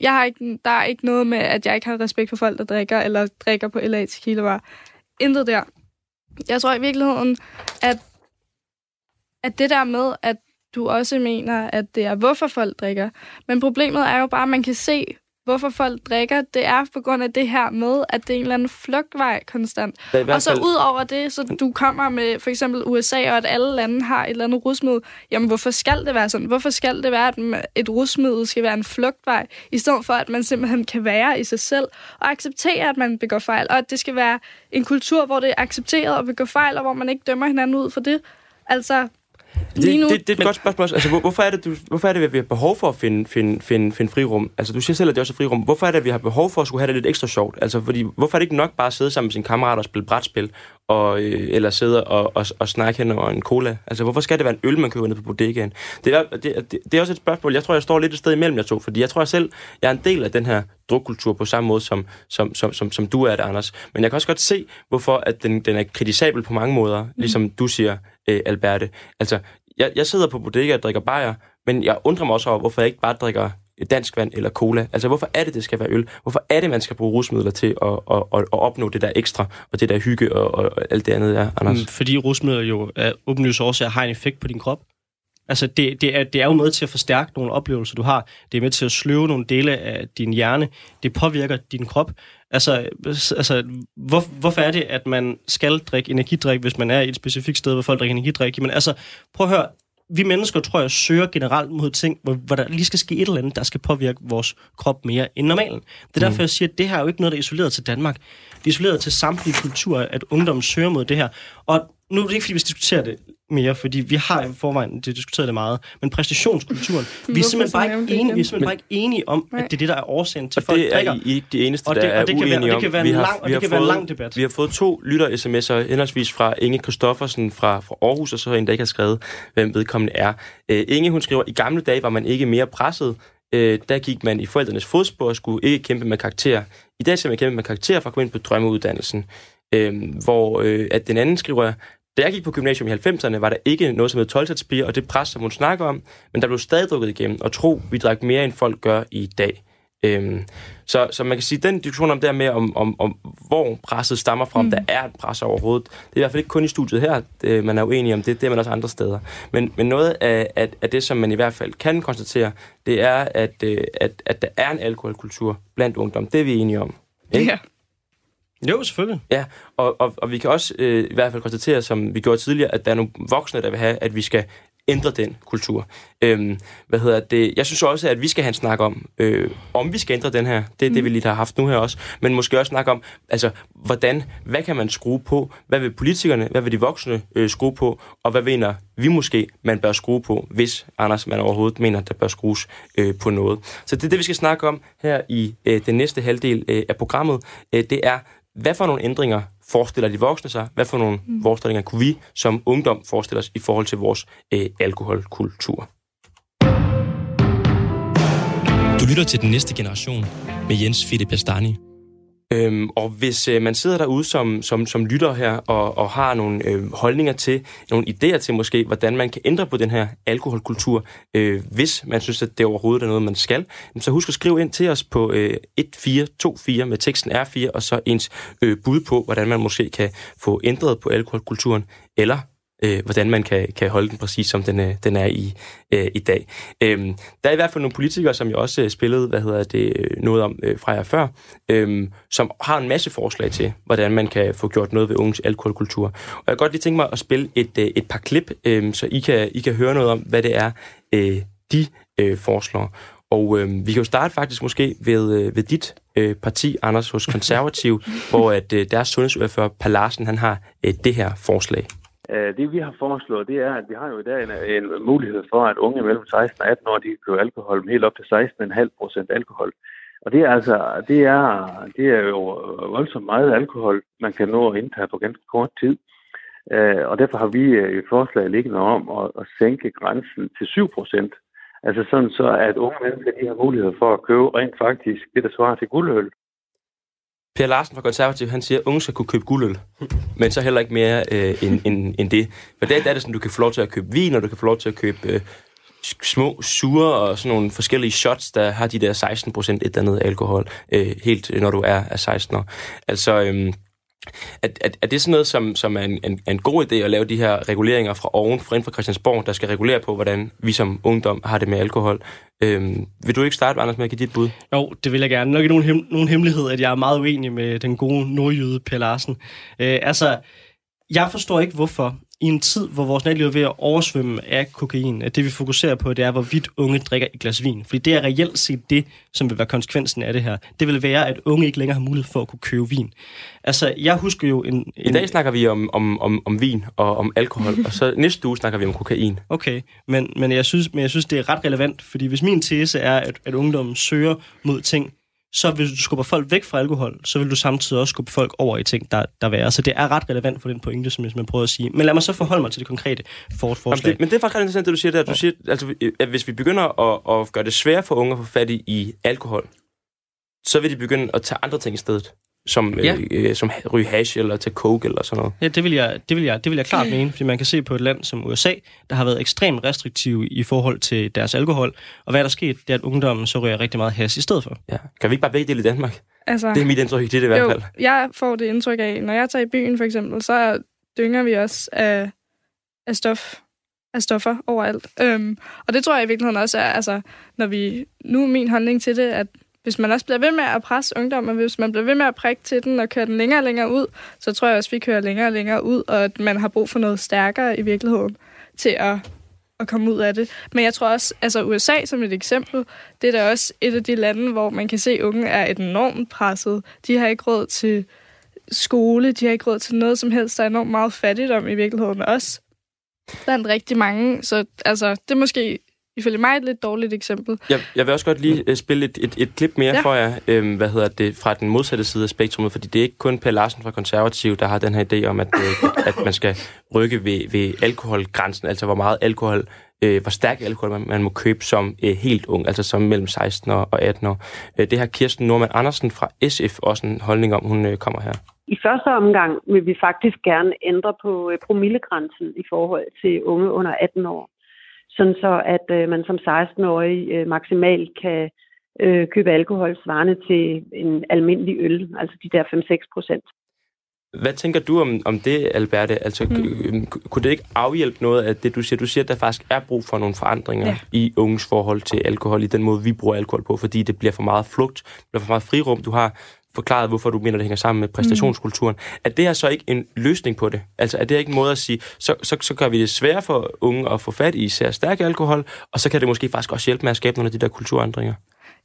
Der er ikke noget med, at jeg ikke har respekt for folk, der drikker, eller drikker på LA Tequila Bar. Intet der. Jeg tror i virkeligheden, at det der med, at du også mener, at det er, hvorfor folk drikker. Men problemet er jo bare, at man kan se, hvorfor folk drikker. Det er på grund af det her med, at det er en eller anden flugtvej konstant. Og så ud over det, så du kommer med for eksempel USA, og at alle lande har et eller andet rusmiddel. Jamen, hvorfor skal det være sådan? Hvorfor skal det være, at et rusmiddel skal være en flugtvej, i stedet for, at man simpelthen kan være i sig selv og acceptere, at man begår fejl, og at det skal være en kultur, hvor det er accepteret at begå fejl, og hvor man ikke dømmer hinanden ud for det. Altså... Det er et godt spørgsmål. Altså, hvorfor er det, at vi har behov for at finde frirum? Altså, du siger selv, at det også er frirum. Hvorfor er det, at vi har behov for at skulle have det lidt ekstra sjovt? Altså, fordi, hvorfor er det ikke nok bare at sidde sammen med sine kammerater og spille brætspil, og, eller sidde og snakke hen over en cola? Altså, hvorfor skal det være en øl, man køber ned på bodegaen? Det er også et spørgsmål. Jeg tror, jeg står lidt et sted imellem jer to, fordi jeg tror selv, jeg er en del af den her drukkultur på samme måde, som du er det, Anders. Men jeg kan også godt se, hvorfor at den er kritisabel på mange måder, ligesom du siger, Alberte. Altså, jeg sidder på bodega og drikker bajer, men jeg undrer mig også over, hvorfor jeg ikke bare drikker dansk vand eller cola. Altså, hvorfor er det, det skal være øl? Hvorfor er det, man skal bruge rusmidler til at opnå det der ekstra, og det der hygge, og alt det andet der, Anders? Fordi rusmidler jo af åbenlyse årsager har en effekt på din krop. Altså, det er jo med til at forstærke nogle oplevelser, du har. Det er med til at sløve nogle dele af din hjerne. Det påvirker din krop. Altså hvorfor er det, at man skal drikke energidrik, hvis man er i et specifikt sted, hvor folk drikker energidrik? Men altså, prøv at høre. Vi mennesker, tror jeg, søger generelt mod ting, hvor der lige skal ske et eller andet, der skal påvirke vores krop mere end normalen. Det er derfor, jeg siger, at det her er jo ikke noget, der er isoleret til Danmark. Det er isoleret til samtlige kulturer, at ungdommen søger mod det her. Og nu er det ikke, fordi vi diskuterer det mere, fordi vi har i forvejen diskuteret det meget, men præstationskulturen, vi er simpelthen bare ikke enige om, at det er det, der er årsagen til, folk drikker. Og det er I ikke det eneste, der er uenige om. Det kan være en lang debat. Vi har fået 2 lytter-sms'er, henholdsvis fra Inge Kristoffersen fra Aarhus, og så en, der ikke har skrevet, hvem vedkommende er. Inge, hun skriver, i gamle dage var man ikke mere presset. Der gik man i forældrenes fodspor og skulle ikke kæmpe med karakterer. I dag skal man kæmpe med karakterer for at komme ind på drømmeuddannelsen. Hvor den anden skriver, da jeg gik på gymnasium i 90'erne, var der ikke noget som hed 12-talspiger, og det pres, som hun snakker om, men der blev stadig drukket igennem, og tro, vi drak mere, end folk gør i dag. Så man kan sige, den diskussion om det her med, om hvor presset stammer fra, om der er et pres overhovedet, det er i hvert fald ikke kun i studiet her, man er uenig om det, det er man også andre steder. Men noget af det, som man i hvert fald kan konstatere, det er, at der er en alkoholkultur blandt ungdom. Det er vi enige om. Ikke? Ja. Jo, selvfølgelig. Ja, og vi kan også i hvert fald konstatere, som vi gjorde tidligere, at der er nogle voksne, der vil have, at vi skal ændre den kultur. Jeg synes også, at vi skal have en snak om vi skal ændre den her. Det er det, vi lige har haft nu her også. Men måske også snakke om, altså, hvordan, hvad kan man skrue på? Hvad vil politikerne, hvad vil de voksne skrue på? Og hvad mener vi måske, man bør skrue på, hvis, Anders, man overhovedet mener, der bør skrues på noget? Så det er det, vi skal snakke om her i den næste halvdel af programmet. Det er, hvad for nogle ændringer forestiller de voksne sig? Hvad for nogle forestillinger kunne vi som ungdom forestille os i forhold til vores alkoholkultur? Du lytter til Den Næste Generation med Jens Philip Jastani. Og hvis man sidder derude som lytter her og har nogle holdninger til, nogle idéer til måske, hvordan man kan ændre på den her alkoholkultur, hvis man synes, at det overhovedet er noget, man skal, så husk at skrive ind til os på 1424 med teksten R4, og så ens bud på, hvordan man måske kan få ændret på alkoholkulturen, eller hvordan man kan holde den præcis, som den er i dag. Der er i hvert fald nogle politikere, som jeg også spillede noget om fra jer før, som har en masse forslag til, hvordan man kan få gjort noget ved unges alkoholkultur. Og jeg kan godt lige tænke mig at spille et par klip, så I kan høre noget om, hvad det er, de foreslår. Og vi kan jo starte faktisk måske ved dit parti, Anders, hos Konservativ, hvor at deres sundhedsordfører, Per Larsen, han har det her forslag. Det vi har foreslået, det er, at vi har jo i dag en mulighed for, at unge mellem 16 og 18 år, de kan købe alkohol helt op til 16,5% alkohol. Og det er altså, det er jo voldsomt meget alkohol, man kan nå at indtage på ganske kort tid. Og derfor har vi et forslag liggende om at sænke grænsen til 7%. Altså sådan så, at unge mennesker, de har mulighed for at købe rent faktisk det, der svarer til guldøl. Per Larsen fra Konservativ, han siger, at unge skal kunne købe guldøl, men så heller ikke mere end det. For der er det sådan, du kan få lov til at købe vin, og du kan få lov til at købe små sure og sådan nogle forskellige shots, der har de der 16% et andet alkohol, helt når du er 16 år. Altså, er det sådan noget, som er en god idé at lave de her reguleringer fra oven, fra inden for Christiansborg, der skal regulere på, hvordan vi som ungdom har det med alkohol? Vil du ikke starte, Anders, med at give dit bud? Jo, det vil jeg gerne. Nok ikke nogen hemmelighed, at jeg er meget uenig med den gode nordjyde Per Larsen. Jeg forstår ikke, hvorfor i en tid, hvor vores natliv er ved at oversvømme af kokain, at det vi fokuserer på, det er, hvorvidt unge drikker et glas vin. Fordi det er reelt set det, som vil være konsekvensen af det her. Det vil være, at unge ikke længere har mulighed for at kunne købe vin. Altså, jeg husker jo I dag snakker vi om vin og om alkohol, og så næste uge snakker vi om kokain. Okay, men jeg synes, det er ret relevant, fordi hvis min tese er, at ungdommen søger mod ting, så hvis du skubber folk væk fra alkohol, så vil du samtidig også skubbe folk over i ting, der værre. Så det er ret relevant for den pointe, som jeg prøver at sige. Men lad mig så forholde mig til det konkrete forslag. Men det er faktisk ret interessant, det du siger der. Du siger, altså, at hvis vi begynder at gøre det sværere for unge at få fat i alkohol, så vil de begynde at tage andre ting i stedet. som ryge hash eller tage coke eller sådan noget. Ja, det vil jeg klart mene, fordi man kan se på et land som USA, der har været ekstremt restriktive i forhold til deres alkohol, og hvad der skete, det er, at ungdommen så ryger rigtig meget hash i stedet for. Ja. Kan vi ikke bare begge dele i Danmark? Altså, det er mit indtryk, det er det i hvert fald. Jo, jeg får det indtryk af, når jeg tager i byen for eksempel, så dynger vi også af stoffer overalt. Og det tror jeg i virkeligheden også er, altså, nu er min holdning til det, at hvis man også bliver ved med at presse ungdommen, hvis man bliver ved med at prikke til den og køre den længere og længere ud, så tror jeg også, vi kører længere og længere ud, og at man har brug for noget stærkere i virkeligheden til at komme ud af det. Men jeg tror også, altså USA som et eksempel, det er da også et af de lande, hvor man kan se, at unge er enormt presset. De har ikke råd til skole, de har ikke råd til noget som helst, der er enormt meget fattigdom i virkeligheden også. Der er rigtig mange, så altså, det er måske ifølge mig et lidt dårligt eksempel. Jeg vil også godt lige spille et klip mere for jer, fra den modsatte side af spektrummet, fordi det er ikke kun Per Larsen fra Konservativ, der har den her idé om, at man skal rykke ved alkoholgrænsen, altså hvor meget alkohol, hvor stærk alkohol man må købe som helt ung, altså som mellem 16 og 18 år. Det har Kirsten Norman Andersen fra SF også en holdning om, hun kommer her. I første omgang vil vi faktisk gerne ændre på promillegrænsen i forhold til unge under 18 år. Sådan så, at man som 16-årig maksimalt kan købe alkohol svarende til en almindelig øl, altså de der 5-6%. Hvad tænker du om det, Alberte? Altså, kunne det ikke afhjælpe noget af det, du siger? Du siger, at der faktisk er brug for nogle forandringer i unges forhold til alkohol, i den måde, vi bruger alkohol på, fordi det bliver for meget flugt, det bliver for meget frirum. Du har forklaret, hvorfor du mener, det hænger sammen med præstationskulturen. Er det her så ikke en løsning på det? Altså, er det ikke en måde at sige, så gør vi det sværere for unge at få fat i især stærk alkohol, og så kan det måske faktisk også hjælpe med at skabe nogle af de der kulturændringer?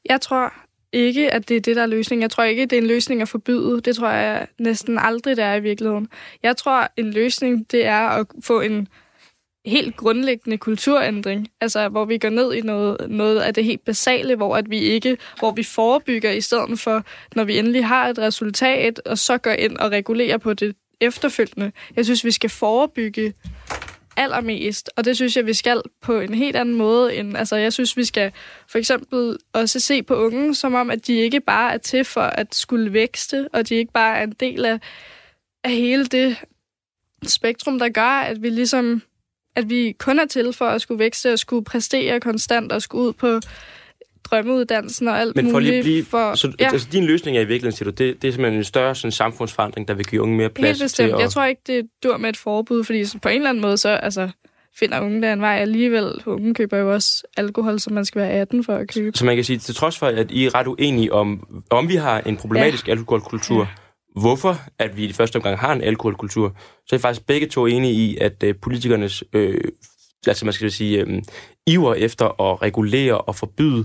Jeg tror ikke, at det er det, der er løsningen. Jeg tror ikke, det er en løsning at forbyde. Det tror jeg næsten aldrig, det er i virkeligheden. Jeg tror, en løsning, det er at få en helt grundlæggende kulturændring, altså hvor vi går ned i noget af det helt basale, hvor vi forebygger i stedet for, når vi endelig har et resultat, og så går ind og regulerer på det efterfølgende. Jeg synes, vi skal forebygge allermest, og det synes jeg, vi skal på en helt anden måde end, altså jeg synes, vi skal for eksempel også se på unge, som om, at de ikke bare er til for at skulle vækste, og de ikke bare er en del af hele det spektrum, der gør, at vi ligesom at vi kun er til for at skulle vækste og skulle præstere konstant og skulle ud på drømmeuddannelsen og alt muligt. Men for lige at blive... Altså, din løsning er i virkeligheden, siger du, det er simpelthen en større sådan, samfundsforandring, der vil give unge mere plads til... Helt bestemt. Jeg tror ikke, det dur med et forbud, fordi på en eller anden måde, så finder unge der en vej alligevel. Unge køber jo også alkohol, som man skal være 18 for at købe. Så man kan sige, til trods for, at I er ret uenige om vi har en problematisk alkoholkultur... Ja. Hvorfor, at vi i første omgang har en alkoholkultur, så er faktisk begge to enige i, at politikernes, iver efter at regulere og forbyde,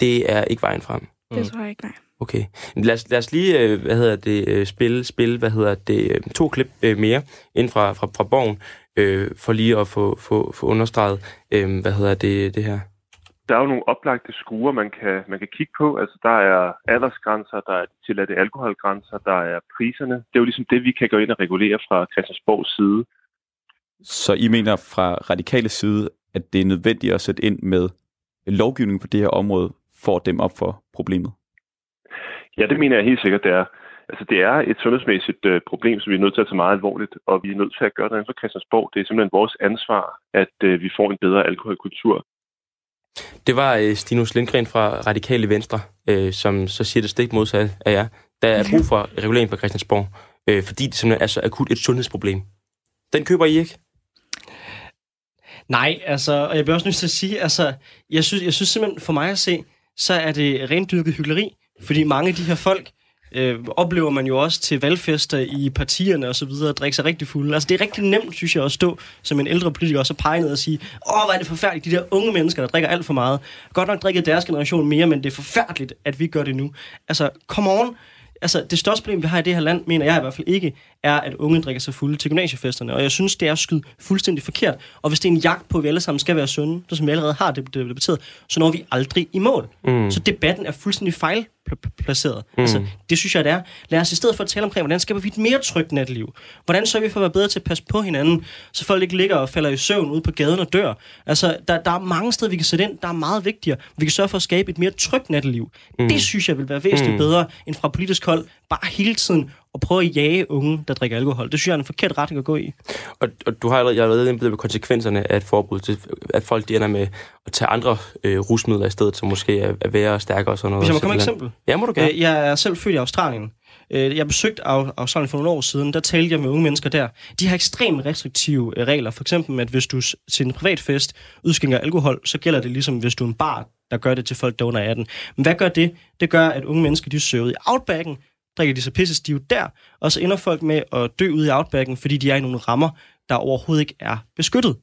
det er ikke vejen frem. Det tror jeg ikke, nej. Okay. Lad os lige, spille 2 klip mere ind fra Borgen, for lige at få understreget, det her. Der er jo nogle oplagte skruer, man kan kigge på. Altså, der er aldersgrænser, der er tilladte alkoholgrænser, der er priserne. Det er jo ligesom det, vi kan gå ind og regulere fra Christiansborgs side. Så I mener fra radikale side, at det er nødvendigt at sætte ind med lovgivning på det her område for at dæmme op for problemet? Ja, det mener jeg helt sikkert, det er. Altså, det er et sundhedsmæssigt problem, som vi er nødt til at tage meget alvorligt, og vi er nødt til at gøre det inden for Christiansborg. Det er simpelthen vores ansvar, at vi får en bedre alkoholkultur. Det var Stinus Lindgren fra Radikale Venstre, som så siger det stik modsat af jer. Der er brug for regulering på Christiansborg, fordi det simpelthen er så akut et sundhedsproblem. Den køber I ikke? Nej, altså, og jeg bliver også nødt til at sige, altså, jeg synes simpelthen for mig at se, så er det rendyrket hykleri, fordi mange af de her folk oplever man jo også til valgfester i partierne og så videre, og drikke sig rigtig fulde. Altså, det er rigtig nemt, synes jeg, at stå som en ældre politiker og så pege ned og sige, hvor er det forfærdeligt, de der unge mennesker, der drikker alt for meget. Godt nok drikker deres generation mere, men det er forfærdeligt, at vi gør det nu. Altså, come on. Altså, det største problem, vi har i det her land, mener jeg i hvert fald ikke, er, at unge drikker sig fulde til gymnasiefesterne. Og jeg synes, det er skyde fuldstændig forkert. Og hvis det er en jagt på, at vi alle sammen skal være sunde, som vi allerede har debatteret, så når vi aldrig i mål. Så debatten er fuldstændig fejlplaceret. Altså, det synes jeg, det er. Lad os i stedet for at tale omkring, hvordan skaber vi et mere trygt natliv? Hvordan sørger vi for at være bedre til at passe på hinanden, så folk ikke ligger og falder i søvn ude på gaden og dør? Altså, der er mange steder, vi kan sætte ind, der er meget vigtigere. Vi kan sørge for at skabe et mere trygt natliv. Det synes jeg vil være væsentligt bedre end fra politisk hold bare hele tiden at prøve at jage unge, der drikker alkohol. Det synes jeg er en forkert retning at gå i. Og du har allerede indblik på konsekvenserne af et forbud, at folk de ender med at tage andre rusmidler i stedet, som måske er værre og stærkere og sådan noget. Hvis jeg må komme et eksempel. Ja, må du gøre. Jeg er selv født i Australien. Jeg besøgte Australien for nogle år siden, der talte jeg med unge mennesker der. De har ekstremt restriktive regler. For eksempel, at hvis du til en privatfest udskænker alkohol, så gælder det ligesom, hvis du er en bar, der gør det til folk, der under 18. Men hvad gør det? Det gør, at unge mennesker, de søger ud i Outbacken, drikker de så pissestivt der, og så ender folk med at dø ude i Outbacken, fordi de er i nogle rammer, der overhovedet ikke er beskyttet.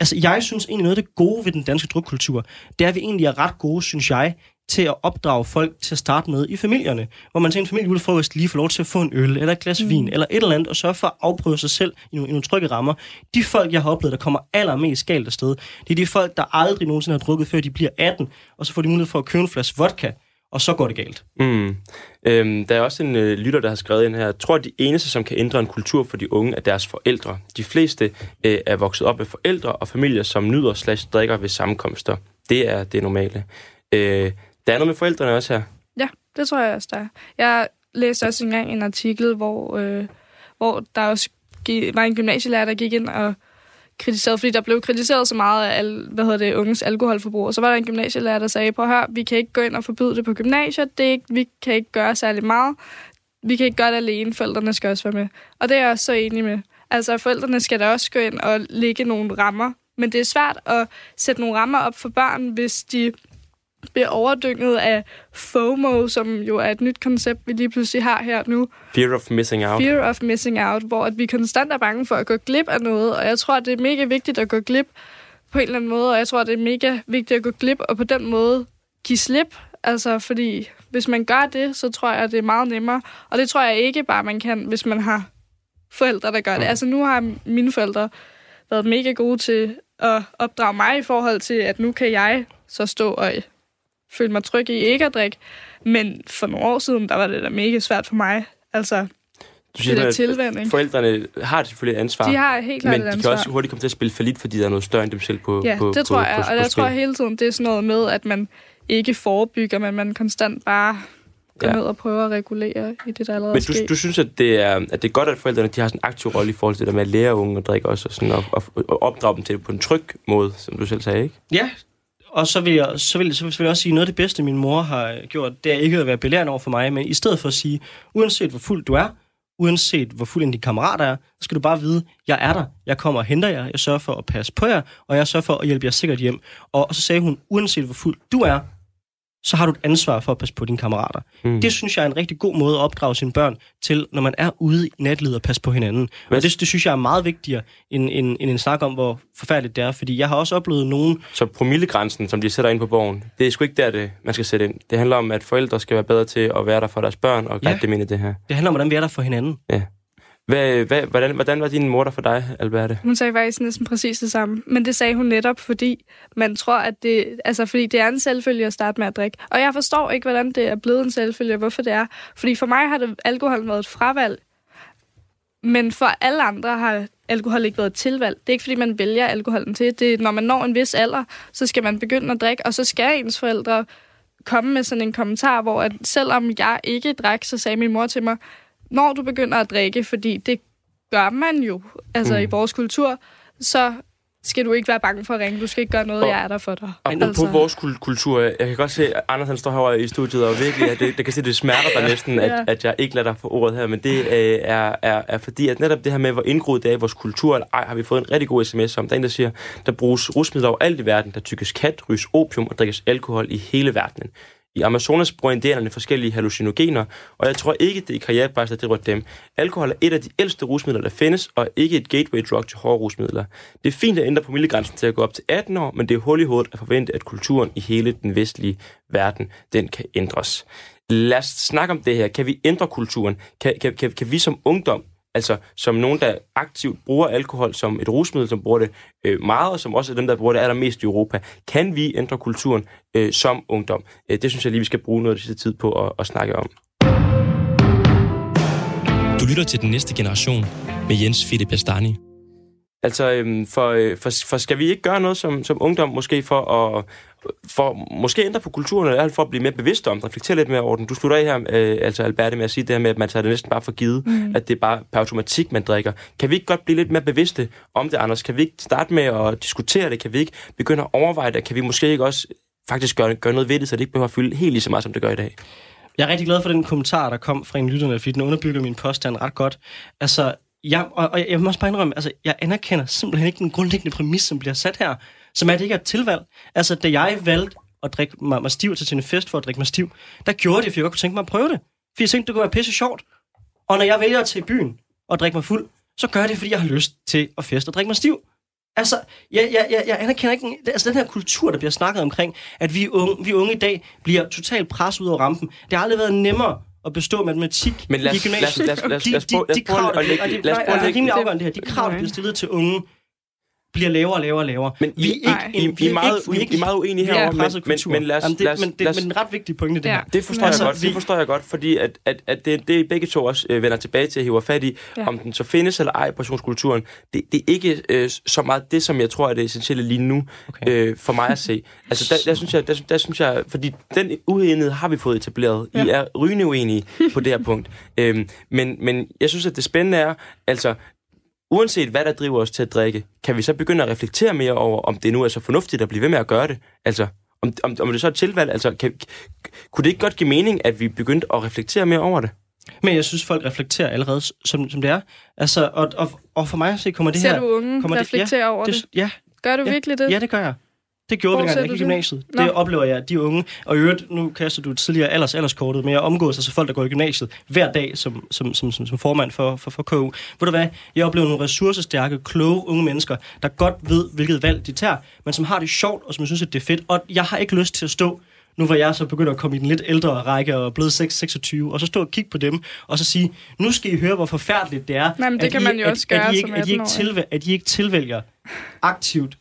Altså, jeg synes egentlig noget af det gode ved den danske drukkultur, det er, at vi egentlig er ret gode, synes jeg, til at opdrage folk til at starte med i familierne, hvor man til en familiejulefrokost lige får lov til at få en øl, eller et glas vin, eller et eller andet, og sørge for at afprøve sig selv i nogle trygge rammer. De folk, jeg har oplevet, der kommer allermest galt af sted, det er de folk, der aldrig nogensinde har drukket, før de bliver 18, og så får de mulighed for at købe en flaske vodka, og så går det galt. Mm. Der er også en lytter, der har skrevet ind her. Jeg tror, at de eneste, som kan ændre en kultur for de unge, er deres forældre. De fleste er vokset op af forældre og familier, som nyder /drikker ved sammenkomster. Det er det normale. Der er noget med forældrene også her. Ja, det tror jeg også, der er. Jeg læste også engang en artikel, hvor der også var en gymnasielærer, der gik ind og kritiserede, fordi der blev kritiseret så meget af unges alkoholforbrug. Og så var der en gymnasielærer, der sagde, prøv at høre, vi kan ikke gå ind og forbyde det på gymnasiet. Vi kan ikke gøre særlig meget. Vi kan ikke gøre det alene. Forældrene skal også være med. Og det er jeg også så enig med. Altså, forældrene skal da også gå ind og lægge nogle rammer. Men det er svært at sætte nogle rammer op for børn, hvis de bliver overdynget af FOMO, som jo er et nyt koncept, vi lige pludselig har her nu. Fear of missing out, hvor at vi konstant er bange for at gå glip af noget, og jeg tror, at det er mega vigtigt at gå glip på en eller anden måde, og jeg tror, at det er mega vigtigt at gå glip, og på den måde give slip, altså fordi hvis man gør det, så tror jeg, at det er meget nemmere, og det tror jeg ikke bare, man kan, hvis man har forældre, der gør det. Altså nu har mine forældre været mega gode til at opdrage mig i forhold til, at nu kan jeg så stå og følte mig tryg i ikke at drikke, men for nogle år siden, der var det da mega svært for mig. Altså, du siger, det tilvænning. Forældrene har selvfølgelig ansvar, de har helt klart men ansvar. De kan også hurtigt komme til at spille for lidt, fordi der er noget større end dem selv på spil. Ja, det tror jeg, og jeg tror hele tiden, det er sådan noget med, at man ikke forebygger, men man konstant bare går ned og prøver at regulere i det, der allerede sker. Men du synes, at det er godt, at forældrene de har sådan en aktiv rolle i forhold til det med at lære unge at drikke også, og sådan og opdrage dem til det på en tryg måde, som du selv sagde, ikke? Ja. Og så vil jeg også sige, noget af det bedste, min mor har gjort, det er ikke at være belærende over for mig, men i stedet for at sige, uanset hvor fuld du er, uanset hvor fuld en dine kammerater er, så skal du bare vide, jeg er der, jeg kommer og henter jer, jeg sørger for at passe på jer, og jeg sørger for at hjælpe jer sikkert hjem. Og så sagde hun, uanset hvor fuld du er, så har du et ansvar for at passe på dine kammerater. Mm. Det synes jeg er en rigtig god måde at opdrage sine børn til, når man er ude i natlivet og passe på hinanden. Og det synes jeg er meget vigtigere end en snak om, hvor forfærdeligt det er, fordi jeg har også oplevet nogen. Så promillegrænsen, som de sætter ind på borgen, det er sgu ikke der, man skal sætte ind. Det handler om, at forældre skal være bedre til at være der for deres børn og gøre dem ind i det her. Det handler om, hvordan vi er der for hinanden. Ja. Hvordan var din mor der for dig, Alberte? Hun sagde faktisk næsten præcis det samme, men det sagde hun netop, fordi man tror, at det, altså fordi det er en selvfølge at starte med at drikke. Og jeg forstår ikke, hvordan det er blevet en selvfølge, hvorfor det er. Fordi for mig har alkohol været et fravalg, men for alle andre har alkohol ikke været et tilvalg. Det er ikke, fordi man vælger alkoholen til. Det er, når man når en vis alder, så skal man begynde at drikke, og så skal ens forældre komme med sådan en kommentar, hvor at selvom jeg ikke drak, så sagde min mor til mig, når du begynder at drikke, fordi det gør man jo, altså i vores kultur, så skal du ikke være bange for at ringe. Du skal ikke gøre noget, jeg er der for dig. Og altså, på vores kultur, jeg kan godt se, at Anders han står herovre i studiet, og virkelig, at det kan se, det smerter der næsten, at jeg ikke lader dig få ordet her, men det er fordi, at netop det her med, hvor indgroet det er i vores kultur, har vi fået en rigtig god sms om. Der er en, der siger, der bruges rusmidler over alt i verden, der tykkes kat, ryges opium og drikkes alkohol i hele verden. I Amazonas bruger indianerne forskellige hallucinogener, og jeg tror ikke, det er karrierebejs, der driver dem. Alkohol er et af de ældste rusmidler, der findes, og ikke et gateway-drug til hårde rusmidler. Det er fint at ændre promillegrænsen til at gå op til 18 år, men det er hul i hovedet at forvente, at kulturen i hele den vestlige verden, den kan ændres. Lad os snakke om det her. Kan vi ændre kulturen? Kan vi som ungdom, altså som nogen, der aktivt bruger alkohol som et rusmiddel, som bruger det meget, og som også er dem, der bruger det allermest i Europa, kan vi ændre kulturen som ungdom? Det synes jeg lige, vi skal bruge noget af det sidste tid på at snakke om. Du lytter til Den Næste Generation med Jens Philip Jastani. Altså, for skal vi ikke gøre noget som ungdom måske for måske ændre på kulturen, eller for at blive mere bevidst om, reflektere lidt mere over den. Du slutter af her, altså Alberte, med at sige det her med, at man tager det næsten bare for givet, at det er bare per automatik, man drikker. Kan vi ikke godt blive lidt mere bevidste om det, Anders? Kan vi ikke starte med at diskutere det? Kan vi ikke begynde at overveje det? Kan vi måske ikke også faktisk gøre noget ved det, så det ikke behøver at fylde helt lige så meget, som det gør i dag? Jeg er rigtig glad for den kommentar, der kom fra en lytterne, fordi den underbygger min påstand ret godt. Altså, jeg må også bare indrømme, altså, jeg anerkender simpelthen ikke den grundlæggende præmis, som bliver sat her, som er, det ikke er et tilvalg. Altså, da jeg valgte at drikke mig stiv til en fest for at drikke mig stiv, der gjorde det, fordi jeg godt kunne tænke mig at prøve det. Fordi jeg tænkte, det kunne være pisse sjovt. Og når jeg vælger til byen og drikke mig fuld, så gør jeg det, fordi jeg har lyst til at feste og drikke mig stiv. Altså, jeg anerkender ikke, altså den her kultur, der bliver snakket omkring, at vi unge i dag bliver totalt presset ud over rampen. Det har aldrig været nemmere at bestå matematik i gymnasiet. De krav, der er rimelig afgørende det her, de krav, der bliver stillet til unge, bliver lavere og lavere og lavere. Men I er meget uenige herovre, men det er en ret vigtig pointe, det her. Det forstår jeg godt, fordi at det begge to også vender tilbage til at hive fat i, om den så findes eller ej, portionskulturen. Det er ikke så meget det, som jeg tror er det essentielle lige nu, for mig at se. Altså, der synes jeg, fordi den uenighed har vi fået etableret. I er rygende uenige på det her punkt. Men jeg synes, at det spændende er, altså, uanset hvad der driver os til at drikke, kan vi så begynde at reflektere mere over, om det nu er så fornuftigt at blive ved med at gøre det? Altså, om det så er et tilvalg? Altså, kunne det ikke godt give mening, at vi begyndte at reflektere mere over det? Men jeg synes, folk reflekterer allerede, som det er. Altså, og for mig så kommer det her... Ser du unge reflektere over det? Ja. Gør du virkelig det? Ja, det gør jeg. Det gjorde vi dengang, jeg gik i gymnasiet. Nå. Det oplever jeg, at de unge... Og i øvrigt, nu kaster du tidligere alderskortet, men jeg omgås altså folk, der går i gymnasiet hver dag som formand for KU. Ved du hvad? Jeg oplever nogle ressourcestærke, kloge unge mennesker, der godt ved, hvilket valg de tager, men som har det sjovt, og som synes, at det er fedt. Og jeg har ikke lyst til at stå, nu hvor jeg så begynder at komme i den lidt ældre række og er blevet 26, og så stå og kigge på dem, og så sige, nu skal I høre, hvor forfærdeligt det er, at I ikke tilvælger aktivt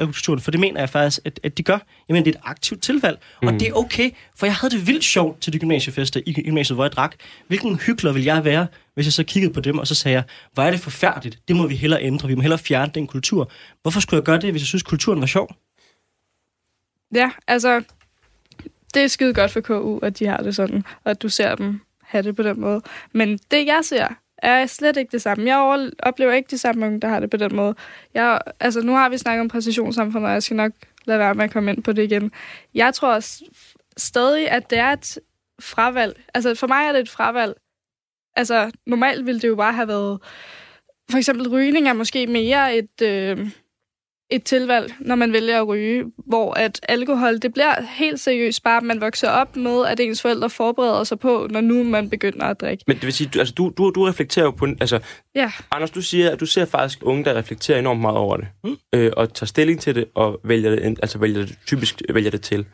kulturen, for det mener jeg faktisk, at de gør. Jeg mener, det er et aktivt tilvalg, og det er okay, for jeg havde det vildt sjovt til de gymnasiefester i gymnasiet, hvor jeg drak. Hvilken hykler ville jeg være, hvis jeg så kiggede på dem, og så sagde jeg, hvor er det forfærdeligt, det må vi hellere ændre, vi må hellere fjerne den kultur. Hvorfor skulle jeg gøre det, hvis jeg synes, kulturen var sjov? Ja, altså, det er skide godt for KU, at de har det sådan, og at du ser dem have det på den måde. Men det, jeg ser, er slet ikke det samme. Jeg oplever ikke de samme unge, der har det på den måde. Nu har vi snakket om præstationssamfundet, og jeg skal nok lade være med at komme ind på det igen. Jeg tror stadig, at det er et fravalg. Altså, for mig er det et fravalg. Altså, normalt ville det jo bare have været... For eksempel rygning er måske mere et tilvalg, når man vælger at ryge, hvor at alkohol, det bliver helt seriøst bare, at man vokser op med, at ens forældre forbereder sig på, når nu man begynder at drikke. Men det vil sige, altså, du reflekterer jo på... Altså, ja. Anders, du siger, at du ser faktisk unge, der reflekterer enormt meget over det, og tager stilling til det, og vælger det til.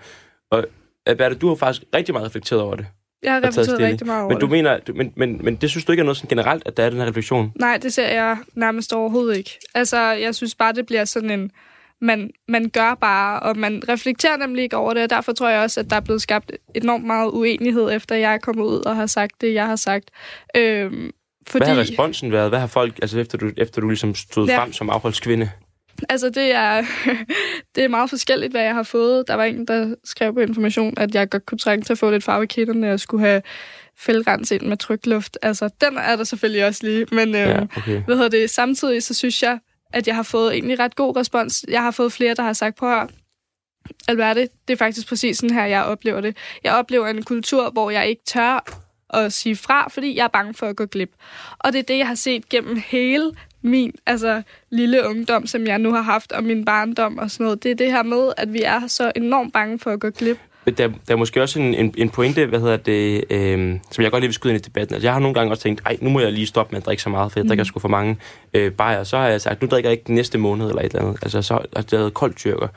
Og Alberte, du har faktisk rigtig meget reflekteret over det. Jeg har reflekteret rigtig meget over det. Men det synes du ikke er noget sådan generelt, at der er den her refleksion? Nej, det ser jeg nærmest overhovedet ikke. Altså, jeg synes bare, det bliver sådan en... Man gør bare, og man reflekterer nemlig ikke over det, og derfor tror jeg også, at der er blevet skabt enormt meget uenighed, efter jeg er kommet ud og har sagt det, jeg har sagt. Fordi... Hvad har responsen været? Hvad har folk... Altså, efter du ligesom stod frem som afholdskvinde? Altså, det er meget forskelligt, hvad jeg har fået. Der var en, der skrev på Information, at jeg godt kunne trænge til at få lidt farve i kinderne, og skulle have fældrens ind med trykluft. Altså, den er der selvfølgelig også lige. Men samtidig så synes jeg, at jeg har fået egentlig ret god respons. Jeg har fået flere, der har sagt, prøv at høre, Alberte, det er faktisk præcis sådan her, jeg oplever det. Jeg oplever en kultur, hvor jeg ikke tør at sige fra, fordi jeg er bange for at gå glip. Og det er det, jeg har set gennem hele min lille ungdom, som jeg nu har haft, og min barndom og sådan noget. Det er det her med, at vi er så enormt bange for at gå glip. Der er måske også en pointe, som jeg godt lige vil skyde ind i debatten. Altså, jeg har nogle gange også tænkt, nu må jeg lige stoppe med at drikke så meget, for jeg drikker sgu for mange bajer. Så har jeg sagt, nu drikker jeg ikke den næste måned eller et eller andet. Altså, så har jeg koldt tyrker.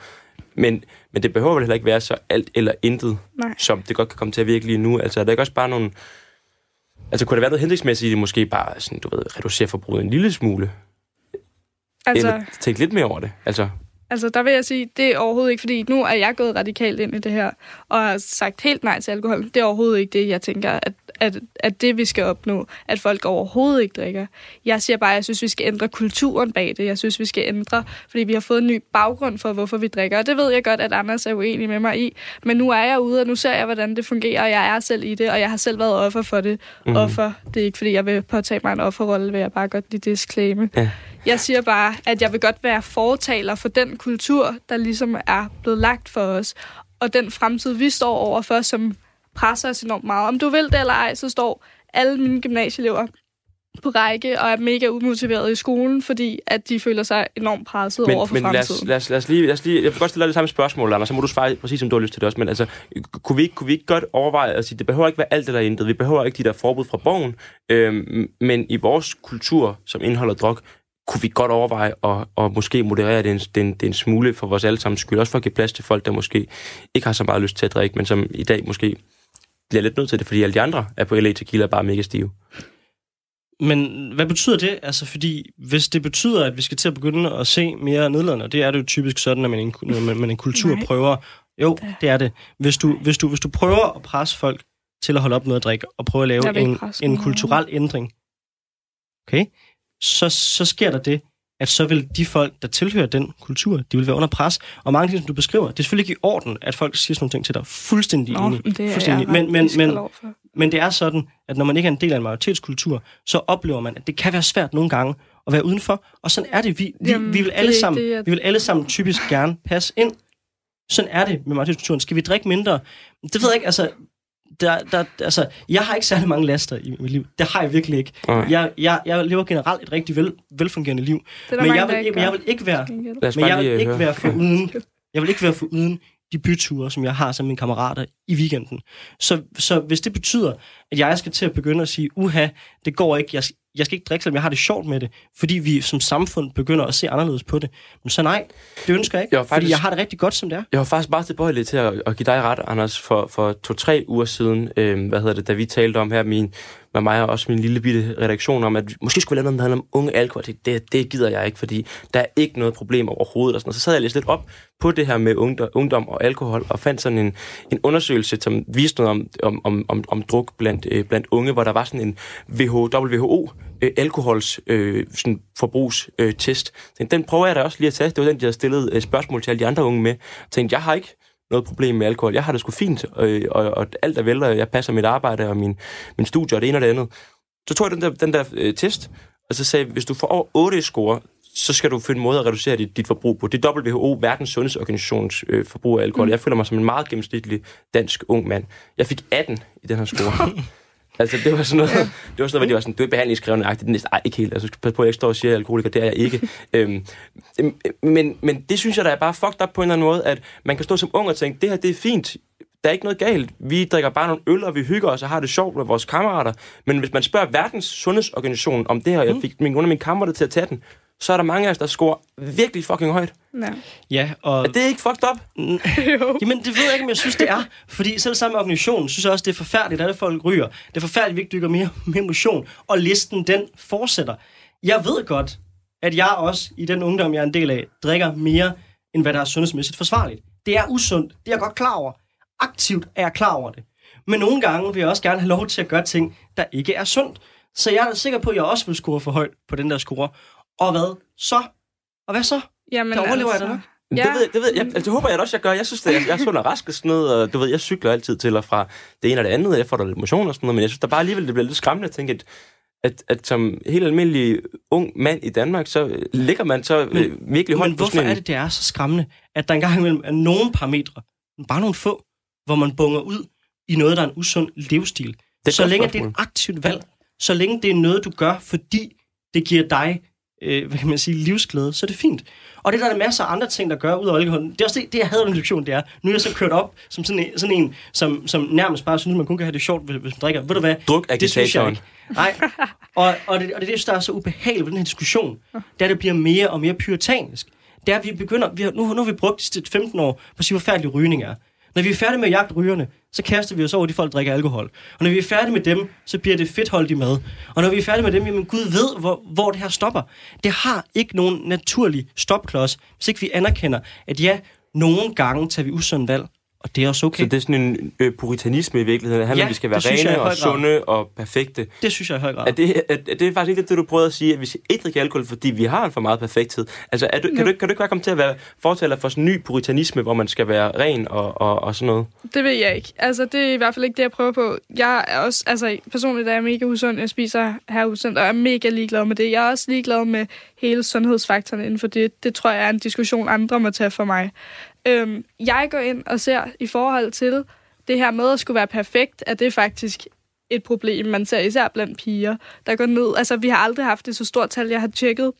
Men det behøver vel heller ikke være så alt eller intet, som det godt kan komme til at virke lige nu. Altså, der er ikke også bare nogle... Altså, kunne det være noget hensigtsmæssigt, måske bare sådan, reducere forbruget en lille smule? Altså... Eller tænke lidt mere over det, altså... Altså, der vil jeg sige, det er overhovedet ikke, fordi nu er jeg gået radikalt ind i det her, og har sagt helt nej til alkohol. Det er overhovedet ikke det, jeg tænker, at det, vi skal opnå, at folk overhovedet ikke drikker. Jeg siger bare, at jeg synes, vi skal ændre kulturen bag det. Jeg synes, vi skal ændre, fordi vi har fået en ny baggrund for, hvorfor vi drikker. Og det ved jeg godt, at Anders er uenig med mig i. Men nu er jeg ude, og nu ser jeg, hvordan det fungerer, og jeg er selv i det, og jeg har selv været offer for det. Mm. Offer. Det er ikke, fordi jeg vil påtage mig en offerrolle, vil jeg bare godt lige disclaime. Ja. Jeg siger bare, at jeg vil godt være fortaler for den kultur, der ligesom er blevet lagt for os. Og den fremtid, vi står overfor, som presser os enormt meget. Om du vil det eller ej, så står alle mine gymnasieelever på række og er mega umotiverede i skolen, fordi at de føler sig enormt presset over for fremtiden. Men lad os lige... Jeg vil godt stille dig det samme spørgsmål, Anders, så må du svare præcis, som du har lyst til det også. Men altså, kunne vi ikke godt overveje at sige, det behøver ikke være alt eller intet. Vi behøver ikke de der forbud fra borgen. Men i vores kultur, som indeholder druk, kunne vi godt overveje at måske moderere det en smule for vores allesammens skyld. Også for at give plads til folk, der måske ikke har så meget lyst til at drikke, men som i dag måske bliver lidt nødt til det, fordi alle de andre er på LA Tequila bare mega stive. Men hvad betyder det? Altså, fordi hvis det betyder, at vi skal til at begynde at se mere nedladende, det er det jo typisk sådan, at man en kultur prøver... Jo, det er det. Hvis du prøver at presse folk til at holde op med at drikke, og prøver at lave en kulturel ændring, okay? Så sker der det, at så vil de folk, der tilhører den kultur, de vil være under pres. Og mange ting, som du beskriver, det er selvfølgelig ikke i orden, at folk siger sådan nogle ting til dig. Fuldstændig enig. Men det er sådan, at når man ikke er en del af en majoritetskultur, så oplever man, at det kan være svært nogle gange at være udenfor. Og sådan er det. Vi vil alle sammen typisk gerne passe ind. Sådan er det med majoritetskulturen. Skal vi drikke mindre? Det ved jeg ikke, altså... Altså, jeg har ikke særlig mange laster i mit liv. Det har jeg virkelig ikke. Jeg lever generelt et rigtig velfungerende liv. Jeg vil ikke være foruden de byture, som jeg har som mine kammerater i weekenden. Så hvis det betyder, at jeg skal til at begynde at sige, uha, det går ikke, jeg skal ikke drikke, selvom jeg har det sjovt med det, fordi vi som samfund begynder at se anderledes på det. Men så nej, det ønsker jeg ikke, fordi jeg har det rigtig godt, som det er. Jeg var faktisk bare tilbøjelig til at give dig ret, Anders, for 2-3 uger siden, da vi talte om her, med mig og også min lille bitte redaktion, om, at måske skulle vi lave noget, der handler om unge alkohol. Det gider jeg ikke, fordi der er ikke noget problem overhovedet. Og sådan. Og så sad jeg og læste lidt op på det her med ungdom og alkohol, og fandt sådan en undersøgelse, som viste noget om druk blandt unge, hvor der var sådan en WHO alkohols forbrugstest. Den prøver jeg da også lige at tage. Det var den, jeg havde stillet spørgsmål til alle de andre unge med. Jeg tænkte, jeg har ikke noget problem med alkohol. Jeg har det sgu fint, og alt er vel, og jeg passer mit arbejde og min studie og det ene og det andet. Så tog jeg den der test, og så sagde, hvis du får over 8 i score, så skal du finde en måde at reducere dit forbrug på. Det er WHO, Verdens Sundhedsorganisations forbrug af alkohol. Jeg føler mig som en meget gennemsnitlig dansk ung mand. Jeg fik 18 i den her score. Altså, det var sådan noget, hvor de var sådan, du er behandlingskrævende-agtigt, næsten, ej, ikke helt, altså, pas på, at jeg ikke står og siger alkoholiker, det er jeg ikke. Men det synes jeg, der er bare fucked up på en eller anden måde, at man kan stå som ung og tænke, det her, det er fint, der er ikke noget galt, vi drikker bare nogle øl, og vi hygger os og har det sjovt med vores kammerater, men hvis man spørger Verdens Sundhedsorganisation om det her, og jeg fik nogle af mine kammerater til at tage den, så er der mange af os, der scorer virkelig fucking højt. Ja, og... Er det ikke fucked up? Jamen, det ved jeg ikke, men jeg synes, det er. Fordi selv samme organisation synes jeg også, det er forfærdeligt, at folk ryger. Det er forfærdeligt, at vi ikke dykker mere motion. Og listen, den fortsætter. Jeg ved godt, at jeg også, i den ungdom, jeg er en del af, drikker mere, end hvad der er sundhedsmæssigt forsvarligt. Det er usundt. Det er jeg godt klar over. Aktivt er jeg klar over det. Men nogle gange vil jeg også gerne have lov til at gøre ting, der ikke er sundt. Så jeg er sikker på, at jeg også vil score for højt på den der score. Og hvad så? Jamen, der overlever altså, jeg da nok. Ja. Det håber jeg da også, jeg gør. Jeg synes, det jeg er sund og rask og sådan noget, og du ved, jeg cykler altid til og fra det ene og det andet, og jeg får da lidt motion og sådan noget, men jeg synes der bare alligevel, det bliver lidt skræmmende at tænke, at som helt almindelig ung mand i Danmark, så ligger man så virkelig højt på sneen. Men hvorfor er det er så skræmmende, at der engang imellem er nogle parametre, bare nogle få, hvor man bunger ud i noget, der er en usund livsstil? Så længe det er et aktivt valg, så længe det er noget, du gør, fordi det giver dig hvad kan man sige, livsglæde, så er det fint. Og det der er masser af andre ting, der gør ud af alkoholen. Det er også det jeg havde en lektion, det er. Nu er jeg så kørt op som sådan en som nærmest bare synes, man kun kan have det sjovt, hvis man drikker. Ved du hvad? Det synes jeg ikke. Nej. Og det er det, der er så ubehageligt ved den her diskussion. Der det bliver mere og mere puritanisk. Der vi begynder, nu har vi brugt de sidste 15 år på at sige, hvor forfærdelig rygning er. Når vi er færdige med at jagte rygerne, så kaster vi os over de folk, der drikker alkohol. Og når vi er færdige med dem, så bliver det fedtholdig mad. Og når vi er færdige med dem, jamen Gud ved, hvor det her stopper. Det har ikke nogen naturlig stopklods, hvis ikke vi anerkender, at ja, nogle gange tager vi usunde valg. Og det er også okay. Så det er sådan en puritanisme i virkeligheden. Det handler om, at vi skal være rene og sunde og perfekte. Det synes jeg i høj grad. Det er faktisk ikke det, du prøvede at sige, at vi skal ikke drikke alkohol, fordi vi har for meget perfekthed. Altså, kan du ikke bare komme til at være fortaler for sådan en ny puritanisme, hvor man skal være ren og sådan noget? Det ved jeg ikke. Altså, det er i hvert fald ikke det, jeg prøver på. Jeg er også, altså personligt er jeg mega usund. Jeg spiser her usundt, og jeg er mega ligeglad med det. Jeg er også ligeglad med hele sundhedsfaktoren inden for det. Det tror jeg er en diskussion, andre må tage for mig. Jeg går ind og ser i forhold til det her med at skulle være perfekt, at det er faktisk et problem, man ser især blandt piger, der går ned. Altså, vi har aldrig haft det så stort tal, jeg har tjekket.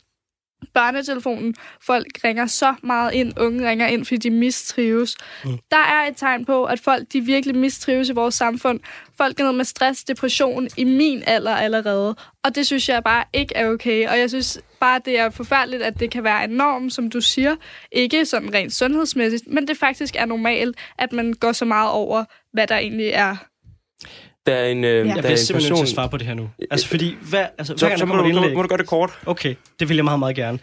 Børnetelefonen, folk ringer så meget ind, unge ringer ind, fordi de mistrives. Der er et tegn på, at folk, de virkelig mistrives i vores samfund. Folk er nede med stress, depression i min alder allerede. Og det synes jeg bare ikke er okay. Og jeg synes bare, det er forfærdeligt, at det kan være en norm, som du siger. Ikke sådan rent sundhedsmæssigt, men det faktisk er normalt, at man går så meget over, hvad der egentlig er. Der er en, der jeg er simpelthen person... nødt til at svare på det her nu. Altså, fordi... må du gøre det kort. Okay, det vil jeg meget, meget gerne.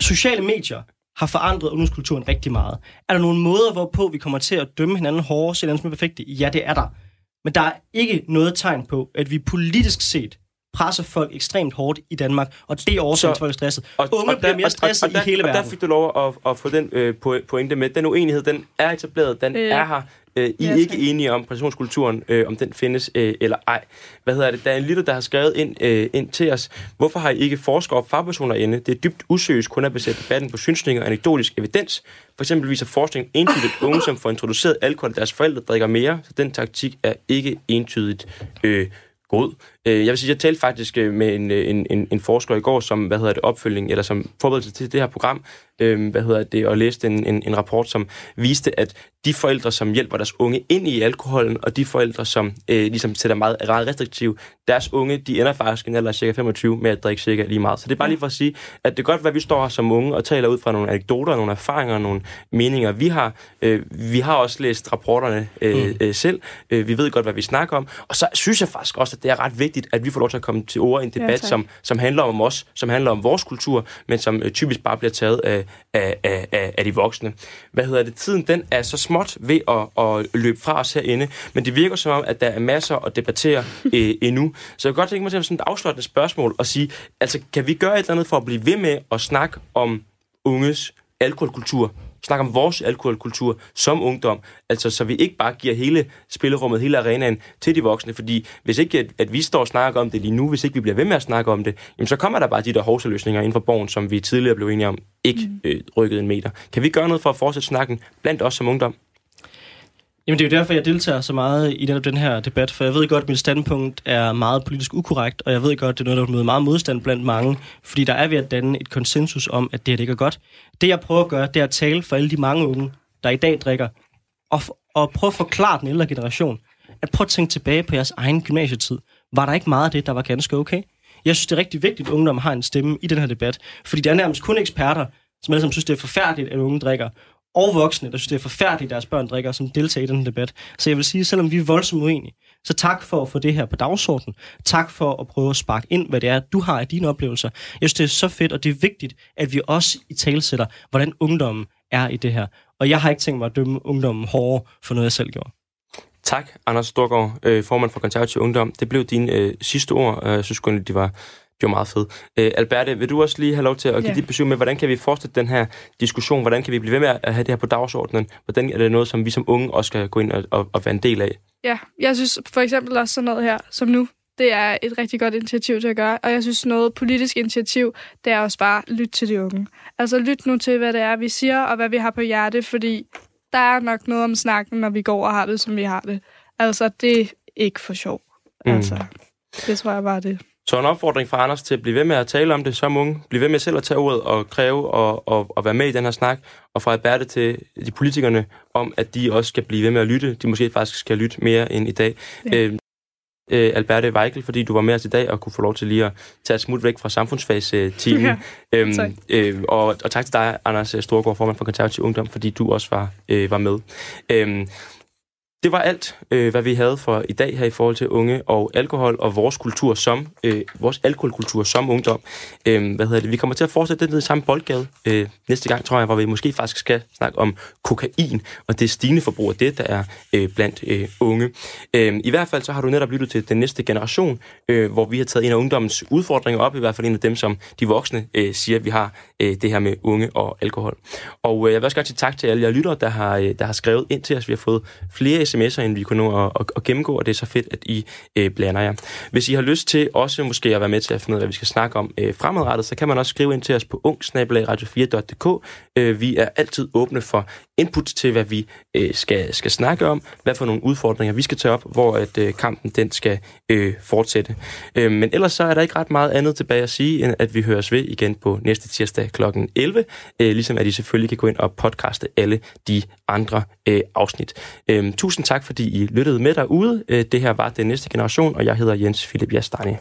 Sociale medier har forandret ungdomskulturen rigtig meget. Er der nogle måder, hvorpå vi kommer til at dømme hinanden hårdere, selvom som er perfekte? Ja, det er der. Men der er ikke noget tegn på, at vi politisk set presser folk ekstremt hårdt i Danmark, og det er årsagen til, folk er stresset. Unge bliver mere stresset i hele verden. Og der fik du lov at få den pointe med. Den uenighed, den er etableret, den er her. I er ikke enige om præstationskulturen, om den findes eller ej. Der er en lytter, der har skrevet ind til os. Hvorfor har I ikke forskere og fagpersoner inde? Det er dybt useriøst kun at basere debatten på synsninger og anekdotisk evidens. For eksempel viser forskning entydigt, at unge, som får introduceret alkohol af deres forældre, drikker mere. Så den taktik er ikke entydigt god. Jeg vil sige, jeg talte faktisk med en forsker i går, som opfølgning eller som forberedelse til det her program, og læste en rapport, som viste, at de forældre, som hjælper deres unge ind i alkoholen, og de forældre, som ligesom sætter meget restriktiv, deres unge, de ender faktisk en alder af cirka 25 med at drikke cirka lige meget. Så det er bare lige for at sige, at det er godt, hvad vi står her som unge og taler ud fra nogle anekdoter, nogle erfaringer, nogle meninger. Vi har også læst rapporterne selv. Vi ved godt, hvad vi snakker om. Og så synes jeg faktisk også, at det er ret vigtigt, at vi får lov til at komme til ord i en debat, som handler om os, som handler om vores kultur, men som typisk bare bliver taget af de voksne. Tiden den er så småt ved at løbe fra os herinde, men det virker som om, at der er masser at debattere endnu. Så jeg kan godt tænke mig til sådan et afsluttende spørgsmål og sige, altså kan vi gøre et eller andet for at blive ved med at snakke om unges alkoholkultur? Snak om vores alkoholkultur som ungdom, altså så vi ikke bare giver hele spillerummet, hele arenaen til de voksne, fordi hvis ikke at vi står og snakker om det lige nu, hvis ikke vi bliver ved med at snakke om det, jamen, så kommer der bare de der hovsaløsninger inden for borgen, som vi tidligere blev enige om, ikke rykket en meter. Kan vi gøre noget for at fortsætte snakken blandt os som ungdom? Jamen det er jo derfor, jeg deltager så meget i den her debat, for jeg ved godt, at mit standpunkt er meget politisk ukorrekt, og jeg ved godt, at det er noget, der møder meget modstand blandt mange, fordi der er ved at danne et konsensus om, at det her det ikke er godt. Det jeg prøver at gøre, det er at tale for alle de mange unge, der i dag drikker, og prøve at forklare den ældre generation, at prøve at tænke tilbage på jeres egen gymnasietid. Var der ikke meget af det, der var ganske okay? Jeg synes, det er rigtig vigtigt, at ungdom har en stemme i den her debat, fordi der er nærmest kun eksperter, som alle synes, det er forfærdeligt, at unge drikker, og voksne, der synes, det er forfærdeligt, deres børn drikker, som deltager i den debat. Så jeg vil sige, selvom vi er voldsomt uenige, så tak for at få det her på dagsordenen. Tak for at prøve at sparke ind, hvad det er, du har i dine oplevelser. Jeg synes, det er så fedt, og det er vigtigt, at vi også italesætter, hvordan ungdommen er i det her. Og jeg har ikke tænkt mig at dømme ungdommen hårdere for noget, jeg selv gjorde. Tak, Anders Storgaard, formand for Konservativ Ungdom. Det blev dine sidste ord. Jeg synes kun, de var... Det er meget fedt. Alberte, vil du også lige have lov til at give dit besøg med, hvordan kan vi fortsætte den her diskussion? Hvordan kan vi blive ved med at have det her på dagsordenen? Hvordan er det noget, som vi som unge også skal gå ind og være en del af? Ja, jeg synes for eksempel også sådan noget her, som nu, det er et rigtig godt initiativ til at gøre. Og jeg synes noget politisk initiativ, det er også bare lyt til de unge. Altså lyt nu til, hvad det er, vi siger, og hvad vi har på hjerte, fordi der er nok noget om snakken, når vi går og har det, som vi har det. Altså, det er ikke for sjov. Altså, det tror jeg bare det. Så en opfordring fra Anders til at blive ved med at tale om det som unge. Bliv ved med selv at tage ordet og kræve og være med i den her snak. Og fra Alberte til de politikerne om, at de også skal blive ved med at lytte. De måske faktisk skal lytte mere end i dag. Ja. Alberte Weigel, fordi du var med os i dag og kunne få lov til lige at tage et smut væk fra samfundsfagsteamen. Ja, og tak til dig, Anders Storgaard, formand for Konservativ Ungdom, fordi du også var med. Det var alt, hvad vi havde for i dag her i forhold til unge og alkohol og vores alkoholkultur som ungdom. Vi kommer til at fortsætte den samme boldgade næste gang, tror jeg, hvor vi måske faktisk skal snakke om kokain og det stigende forbrug af det, der er blandt unge. I hvert fald så har du netop lyttet til Den Næste Generation, hvor vi har taget en af ungdommens udfordringer op, i hvert fald en af dem, som de voksne siger, at vi har det her med unge og alkohol. Og jeg vil også gerne sige tak til alle jer lyttere, der har skrevet ind til os. Vi har fået flere sms'er, end vi kunne nå at gennemgå, og det er så fedt, at I blander jer. Hvis I har lyst til også måske at være med til at finde ud af, hvad vi skal snakke om fremadrettet, så kan man også skrive ind til os på ung-radio4.dk. Vi er altid åbne for input til, hvad vi skal snakke om, hvad for nogle udfordringer vi skal tage op, hvor at kampen den skal fortsætte. Men ellers så er der ikke ret meget andet tilbage at sige, end at vi høres ved igen på næste tirsdag kl. 11, ligesom at I selvfølgelig kan gå ind og podcaste alle de andre afsnit. Tusind tak, fordi I lyttede med derude. Det her var Den Næste Generation, og jeg hedder Jens Philip Jastani.